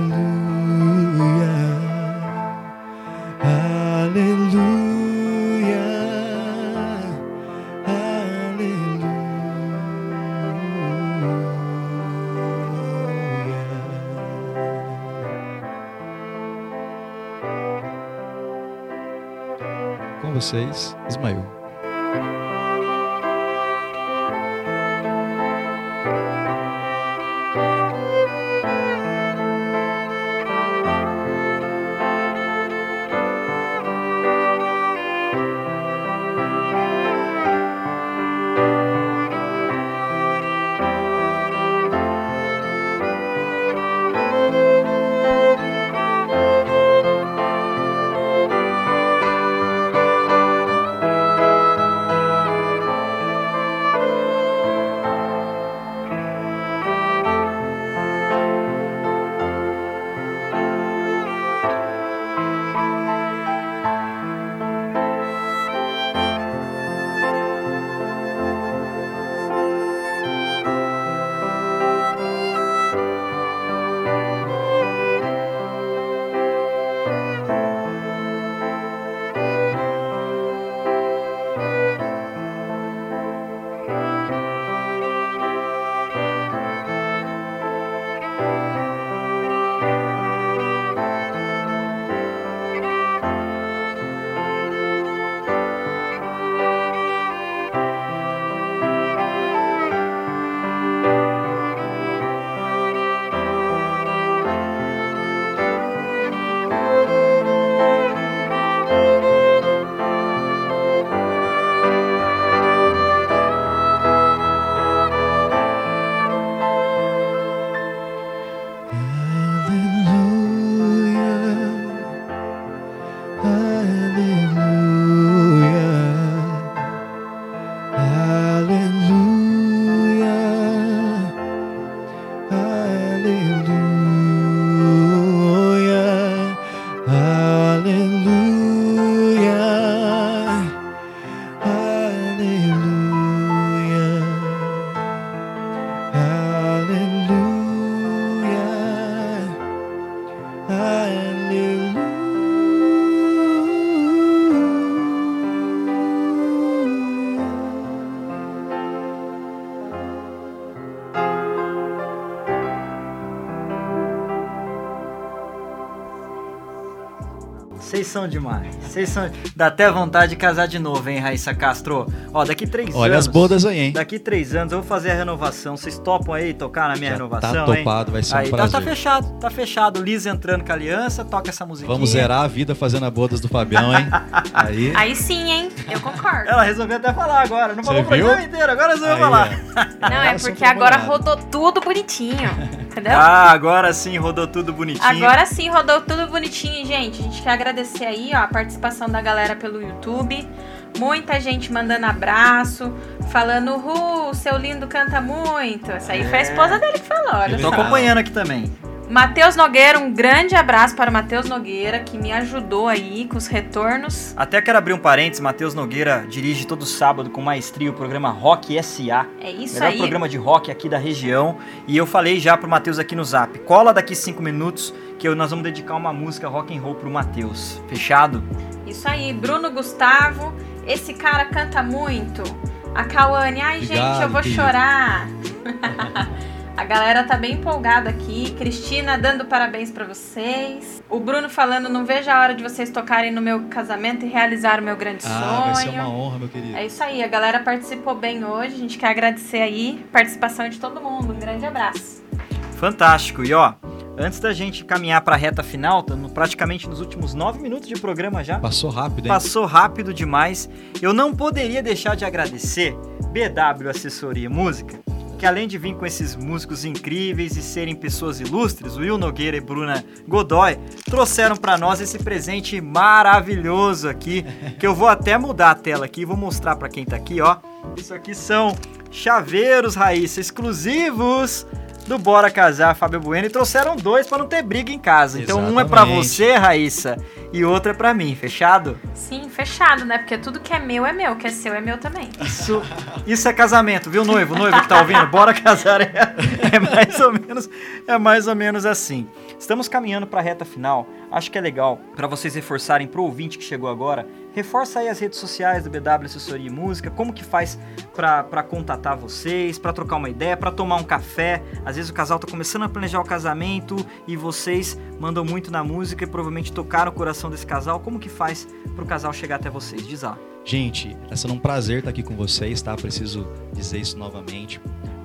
hallelujah. com vocês, Ismail. Vocês são demais, vocês são... Dá até vontade de casar de novo, hein, Raíssa Castro? Ó, daqui três Olha anos... Olha as bodas aí, hein? Daqui três anos eu vou fazer a renovação, vocês topam aí tocar na minha Já renovação, tá topado, hein? Vai ser aí, um prazer. Tá, tá fechado, tá fechado, Liz entrando com a aliança, toca essa musiquinha. Vamos zerar a vida fazendo a bodas do Fabião, hein? Aí, aí sim, hein? Eu concordo. Ela resolveu até falar agora, não falou o programa inteiro, agora resolveu falar. É. Não, é porque agora rodou tudo bonitinho, entendeu? Ah, agora sim rodou tudo bonitinho. Agora sim rodou tudo bonitinho, gente. A gente quer agradecer aí, ó, a participação da galera pelo YouTube. Muita gente mandando abraço, falando, Ru, seu lindo canta muito. Essa aí é. foi a esposa dele que falou, olha só. Tô acompanhando aqui também. Matheus Nogueira, um grande abraço para o Matheus Nogueira, que me ajudou aí com os retornos. Até quero abrir um parênteses, Matheus Nogueira dirige todo sábado com maestria o programa Rock S A. É isso melhor aí. Melhor programa de rock aqui da região. E eu falei já pro Matheus aqui no Zap, cola daqui cinco minutos que eu, nós vamos dedicar uma música rock and roll pro Matheus. Fechado? Isso aí, Bruno Gustavo, esse cara canta muito. A Cauane, ai Obrigado, gente, eu vou querido. chorar. A galera tá bem empolgada aqui. Cristina dando parabéns pra vocês. O Bruno falando, não vejo a hora de vocês tocarem no meu casamento e realizar o meu grande ah, sonho. Vai ser uma honra, meu querido. É isso aí, a galera participou bem hoje. A gente quer agradecer aí a participação de todo mundo. Um grande abraço. Fantástico. E ó, antes da gente caminhar pra reta final, praticamente nos últimos nove minutos de programa já. Passou rápido, hein? Passou rápido demais. Eu não poderia deixar de agradecer B W Assessoria Música, que além de vir com esses músicos incríveis e serem pessoas ilustres, Will Nogueira e Bruna Godoy trouxeram para nós esse presente maravilhoso aqui, que eu vou até mudar a tela aqui e vou mostrar para quem tá aqui, ó. Isso aqui são chaveiros, Raíssa, exclusivos do Bora Casar, Fábio Bueno, e trouxeram dois para não ter briga em casa. Então, exatamente, um é para você, Raíssa, e outro é para mim, fechado? Sim, fechado, né? Porque tudo que é meu é meu, que é seu é meu também. Isso, isso é casamento, viu, noivo? Noivo que tá ouvindo, Bora Casar é, é mais ou menos, é mais ou menos assim. Estamos caminhando para a reta final, acho que é legal para vocês reforçarem para o ouvinte que chegou agora, reforça aí as redes sociais do B W Assessoria e Música, como que faz para contatar vocês, para trocar uma ideia, para tomar um café, às vezes o casal está começando a planejar o casamento e vocês mandam muito na música e provavelmente tocaram o coração desse casal, como que faz para o casal chegar até vocês? Diz lá. Gente, é sendo um prazer estar aqui com vocês, tá? Preciso dizer isso novamente.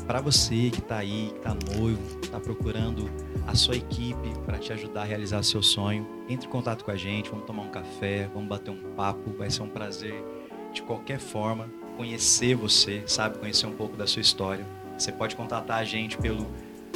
Para você que tá aí, que tá noivo, que tá procurando a sua equipe para te ajudar a realizar seu sonho, entre em contato com a gente, vamos tomar um café, vamos bater um papo, vai ser um prazer de qualquer forma conhecer você, sabe? Conhecer um pouco da sua história. Você pode contatar a gente pelo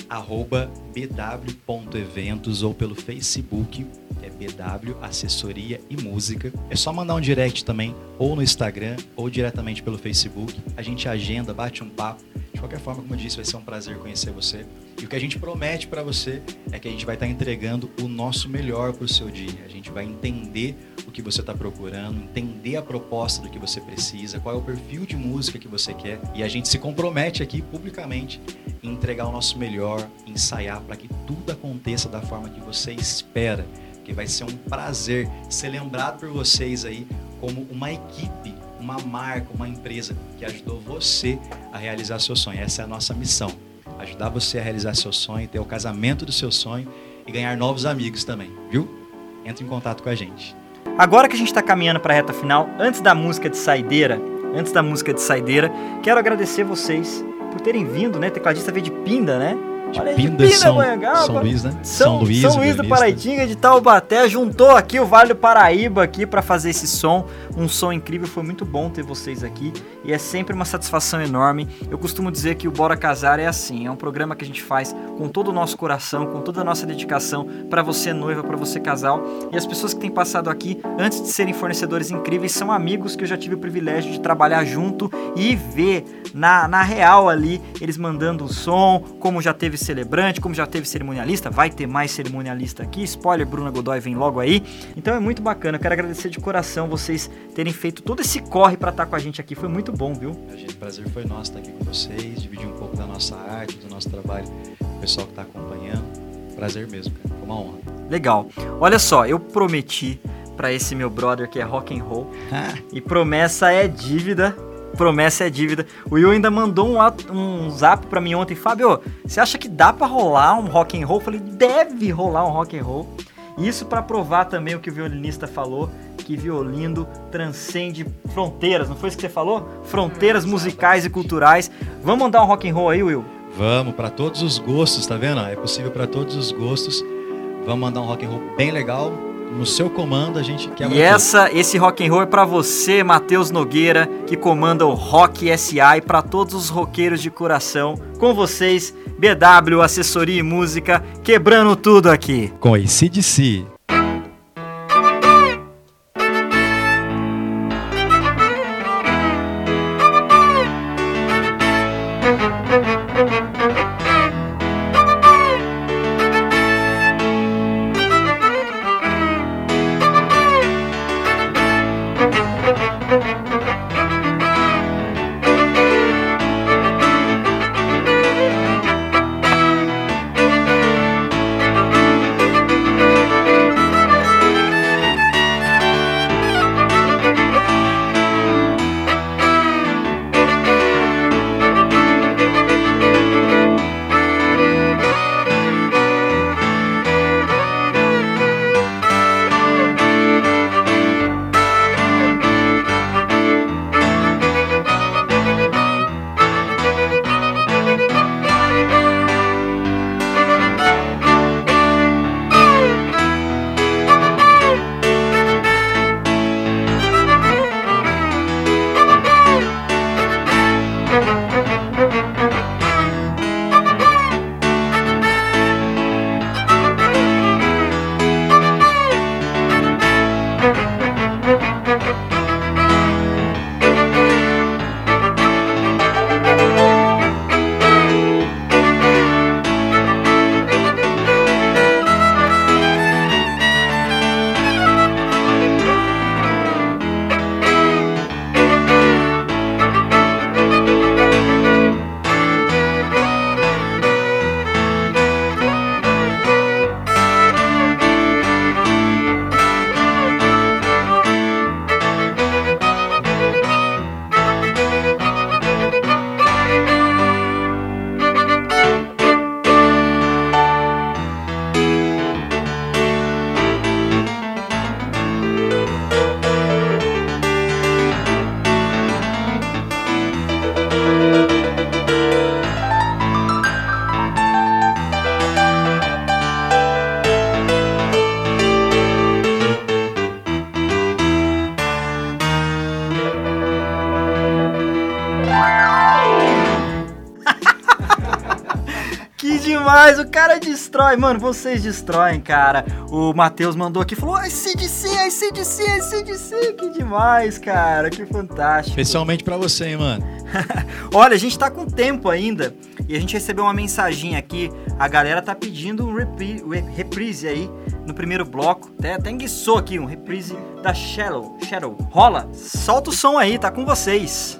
arroba bw.eventos ou pelo Facebook, que é B W Assessoria e Música. É só mandar um direct também, ou no Instagram, ou diretamente pelo Facebook. A gente agenda, bate um papo. De qualquer forma, como eu disse, vai ser um prazer conhecer você. E o que a gente promete para você é que a gente vai estar entregando o nosso melhor para o seu dia. A gente vai entender o que você está procurando, entender a proposta do que você precisa, qual é o perfil de música que você quer. E a gente se compromete aqui, publicamente, em entregar o nosso melhor, ensaiar para que tudo aconteça da forma que você espera. Porque vai ser um prazer ser lembrado por vocês aí como uma equipe, uma marca, uma empresa que ajudou você a realizar seu sonho. Essa é a nossa missão, ajudar você a realizar seu sonho, ter o casamento do seu sonho e ganhar novos amigos também, viu? Entre em contato com a gente. Agora que a gente está caminhando para a reta final, antes da música de saideira, antes da música de saideira, quero agradecer vocês por terem vindo, né? Tecladista veio de Pinda, né? De Olha, Pinda, de Pinda São, São Luís, né? São, São Luís, São Luís do Paraitinga, de Taubaté, juntou aqui o Vale do Paraíba aqui para fazer esse som, um som incrível, foi muito bom ter vocês aqui e é sempre uma satisfação enorme. Eu costumo dizer que o Bora Casar é assim, é um programa que a gente faz com todo o nosso coração, com toda a nossa dedicação para você noiva, para você casal, e as pessoas que têm passado aqui, antes de serem fornecedores incríveis, são amigos que eu já tive o privilégio de trabalhar junto e ver na, na real ali, eles mandando o som, como já teve celebrante, como já teve cerimonialista, vai ter mais cerimonialista aqui, spoiler, Bruna Godoy vem logo aí, então é muito bacana, eu quero agradecer de coração vocês terem feito todo esse corre pra estar com a gente aqui, foi muito bom, viu? A gente, o prazer foi nosso estar aqui com vocês, dividir um pouco da nossa arte, do nosso trabalho, o pessoal que tá acompanhando, prazer mesmo, cara, foi uma honra. Legal, olha só, eu prometi pra esse meu brother que é rock and roll, e promessa é dívida, promessa é dívida. O Will ainda mandou um, ato, um zap pra mim ontem. Fábio, você acha que dá pra rolar um rock and roll? Eu falei, deve rolar um rock and roll. Isso pra provar também o que o violinista falou, que violindo transcende fronteiras. Não foi isso que você falou? Fronteiras musicais e culturais. Vamos mandar um rock and roll aí, Will? Vamos, pra todos os gostos, tá vendo? É possível pra todos os gostos. Vamos mandar um rock and roll bem legal. No seu comando a gente quer... E essa, esse rock and roll é pra você, Matheus Nogueira, que comanda o Rock S A, e pra todos os roqueiros de coração, com vocês, B W Assessoria e Música, quebrando tudo aqui. Com A C D C. cara destrói, mano, vocês destroem, cara. O Matheus mandou aqui, falou, ai, C D C, ai, C D C, ai, C D C, que demais, cara, que fantástico. Especialmente pra você, hein, mano. Olha, a gente tá com tempo ainda e a gente recebeu uma mensaginha aqui, a galera tá pedindo um repri, reprise aí no primeiro bloco, até, até enguiçou aqui, um reprise da Shadow, Shadow. Rola, solta o som aí, tá com vocês.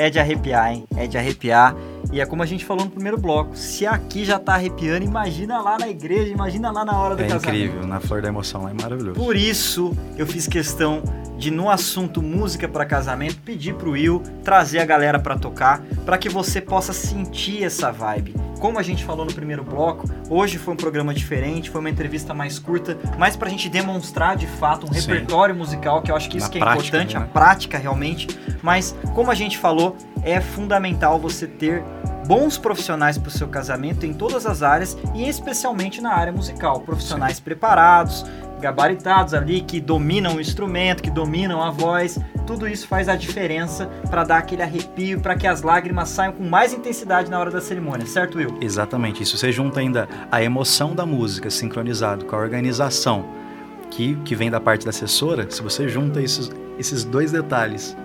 É de arrepiar, hein? É de arrepiar. E é como a gente falou no primeiro bloco, se aqui já tá arrepiando, imagina lá na igreja, imagina lá na hora do é casamento. É incrível, na flor da emoção, é maravilhoso. Por isso, eu fiz questão de, no assunto música para casamento, pedir pro Will trazer a galera para tocar, para que você possa sentir essa vibe. Como a gente falou no primeiro bloco, hoje foi um programa diferente, foi uma entrevista mais curta, mas pra gente demonstrar de fato um Sim. repertório musical, que eu acho que isso na que é prática, importante, né? A prática realmente. Mas, como a gente falou, é fundamental você ter bons profissionais para o seu casamento em todas as áreas e especialmente na área musical. Profissionais Sim. preparados, gabaritados ali, que dominam o instrumento, que dominam a voz. Tudo isso faz a diferença para dar aquele arrepio, para que as lágrimas saiam com mais intensidade na hora da cerimônia, certo, Will? Exatamente, isso você junta ainda a emoção da música sincronizado com a organização que, que vem da parte da assessora. Se você junta esses, esses dois detalhes,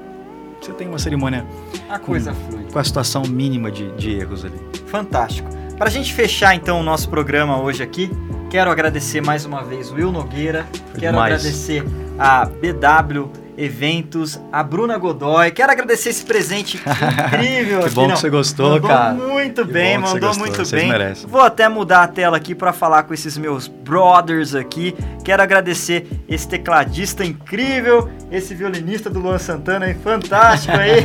você tem uma cerimônia a coisa com, flui. Com a situação mínima de, de erros ali. Fantástico. Para a gente fechar então o nosso programa hoje aqui, quero agradecer mais uma vez o Will Nogueira, Foi quero demais. agradecer a B W Eventos, a Bruna Godoy. Quero agradecer esse presente incrível. Que bom que você gostou, mandou cara. Muito bem, mandou muito bem. Merecem. Vou até mudar a tela aqui para falar com esses meus brothers aqui. Quero agradecer esse tecladista incrível, esse violinista do Luan Santana, hein? Fantástico aí.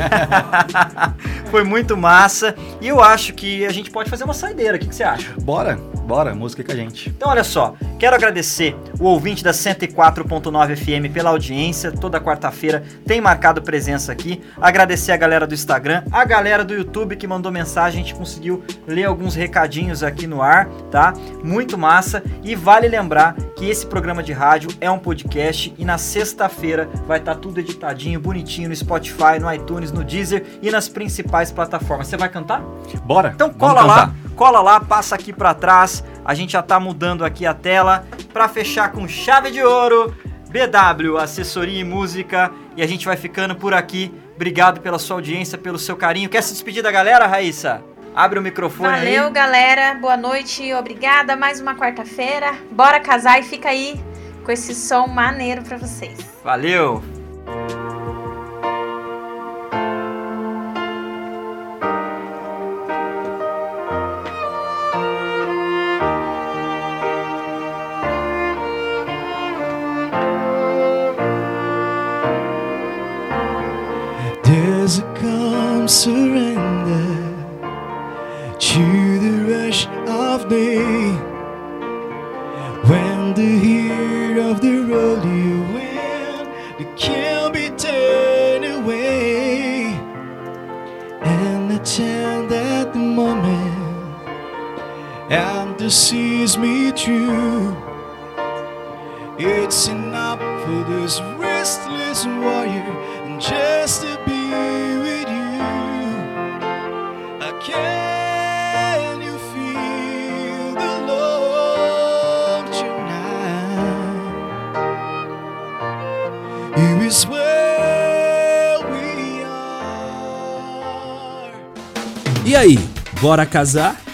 Foi muito massa. E eu acho que a gente pode fazer uma saideira. O que, que você acha? Bora, bora, música com a gente. Então olha só, quero agradecer o ouvinte da cento e quatro ponto nove F M pela audiência, toda quarta quarta-feira tem marcado presença aqui. Agradecer a galera do Instagram, a galera do YouTube que mandou mensagem, a gente conseguiu ler alguns recadinhos aqui no ar, tá? Muito massa. E vale lembrar que esse programa de rádio é um podcast e na sexta-feira vai estar tudo editadinho, bonitinho no Spotify, no iTunes, no Deezer e nas principais plataformas. Você vai cantar? Bora! Então cola lá, cola lá, passa aqui pra trás. A gente já tá mudando aqui a tela pra fechar com chave de ouro. B W, assessoria e música, e a gente vai ficando por aqui. Obrigado pela sua audiência, pelo seu carinho. Quer se despedir da galera, Raíssa? Abre o microfone. Valeu, aí. Galera. Boa noite. Obrigada. Mais uma quarta-feira. Bora casar e fica aí com esse som maneiro pra vocês. Valeu. Surrender to the rush of day, when the heat of the road you win, you can't be turned away, and I tell that the moment and this sees me through. It's enough for this restless warrior and just to be with you. Can you feel the love tonight? Here is where we are. E aí, bora casar?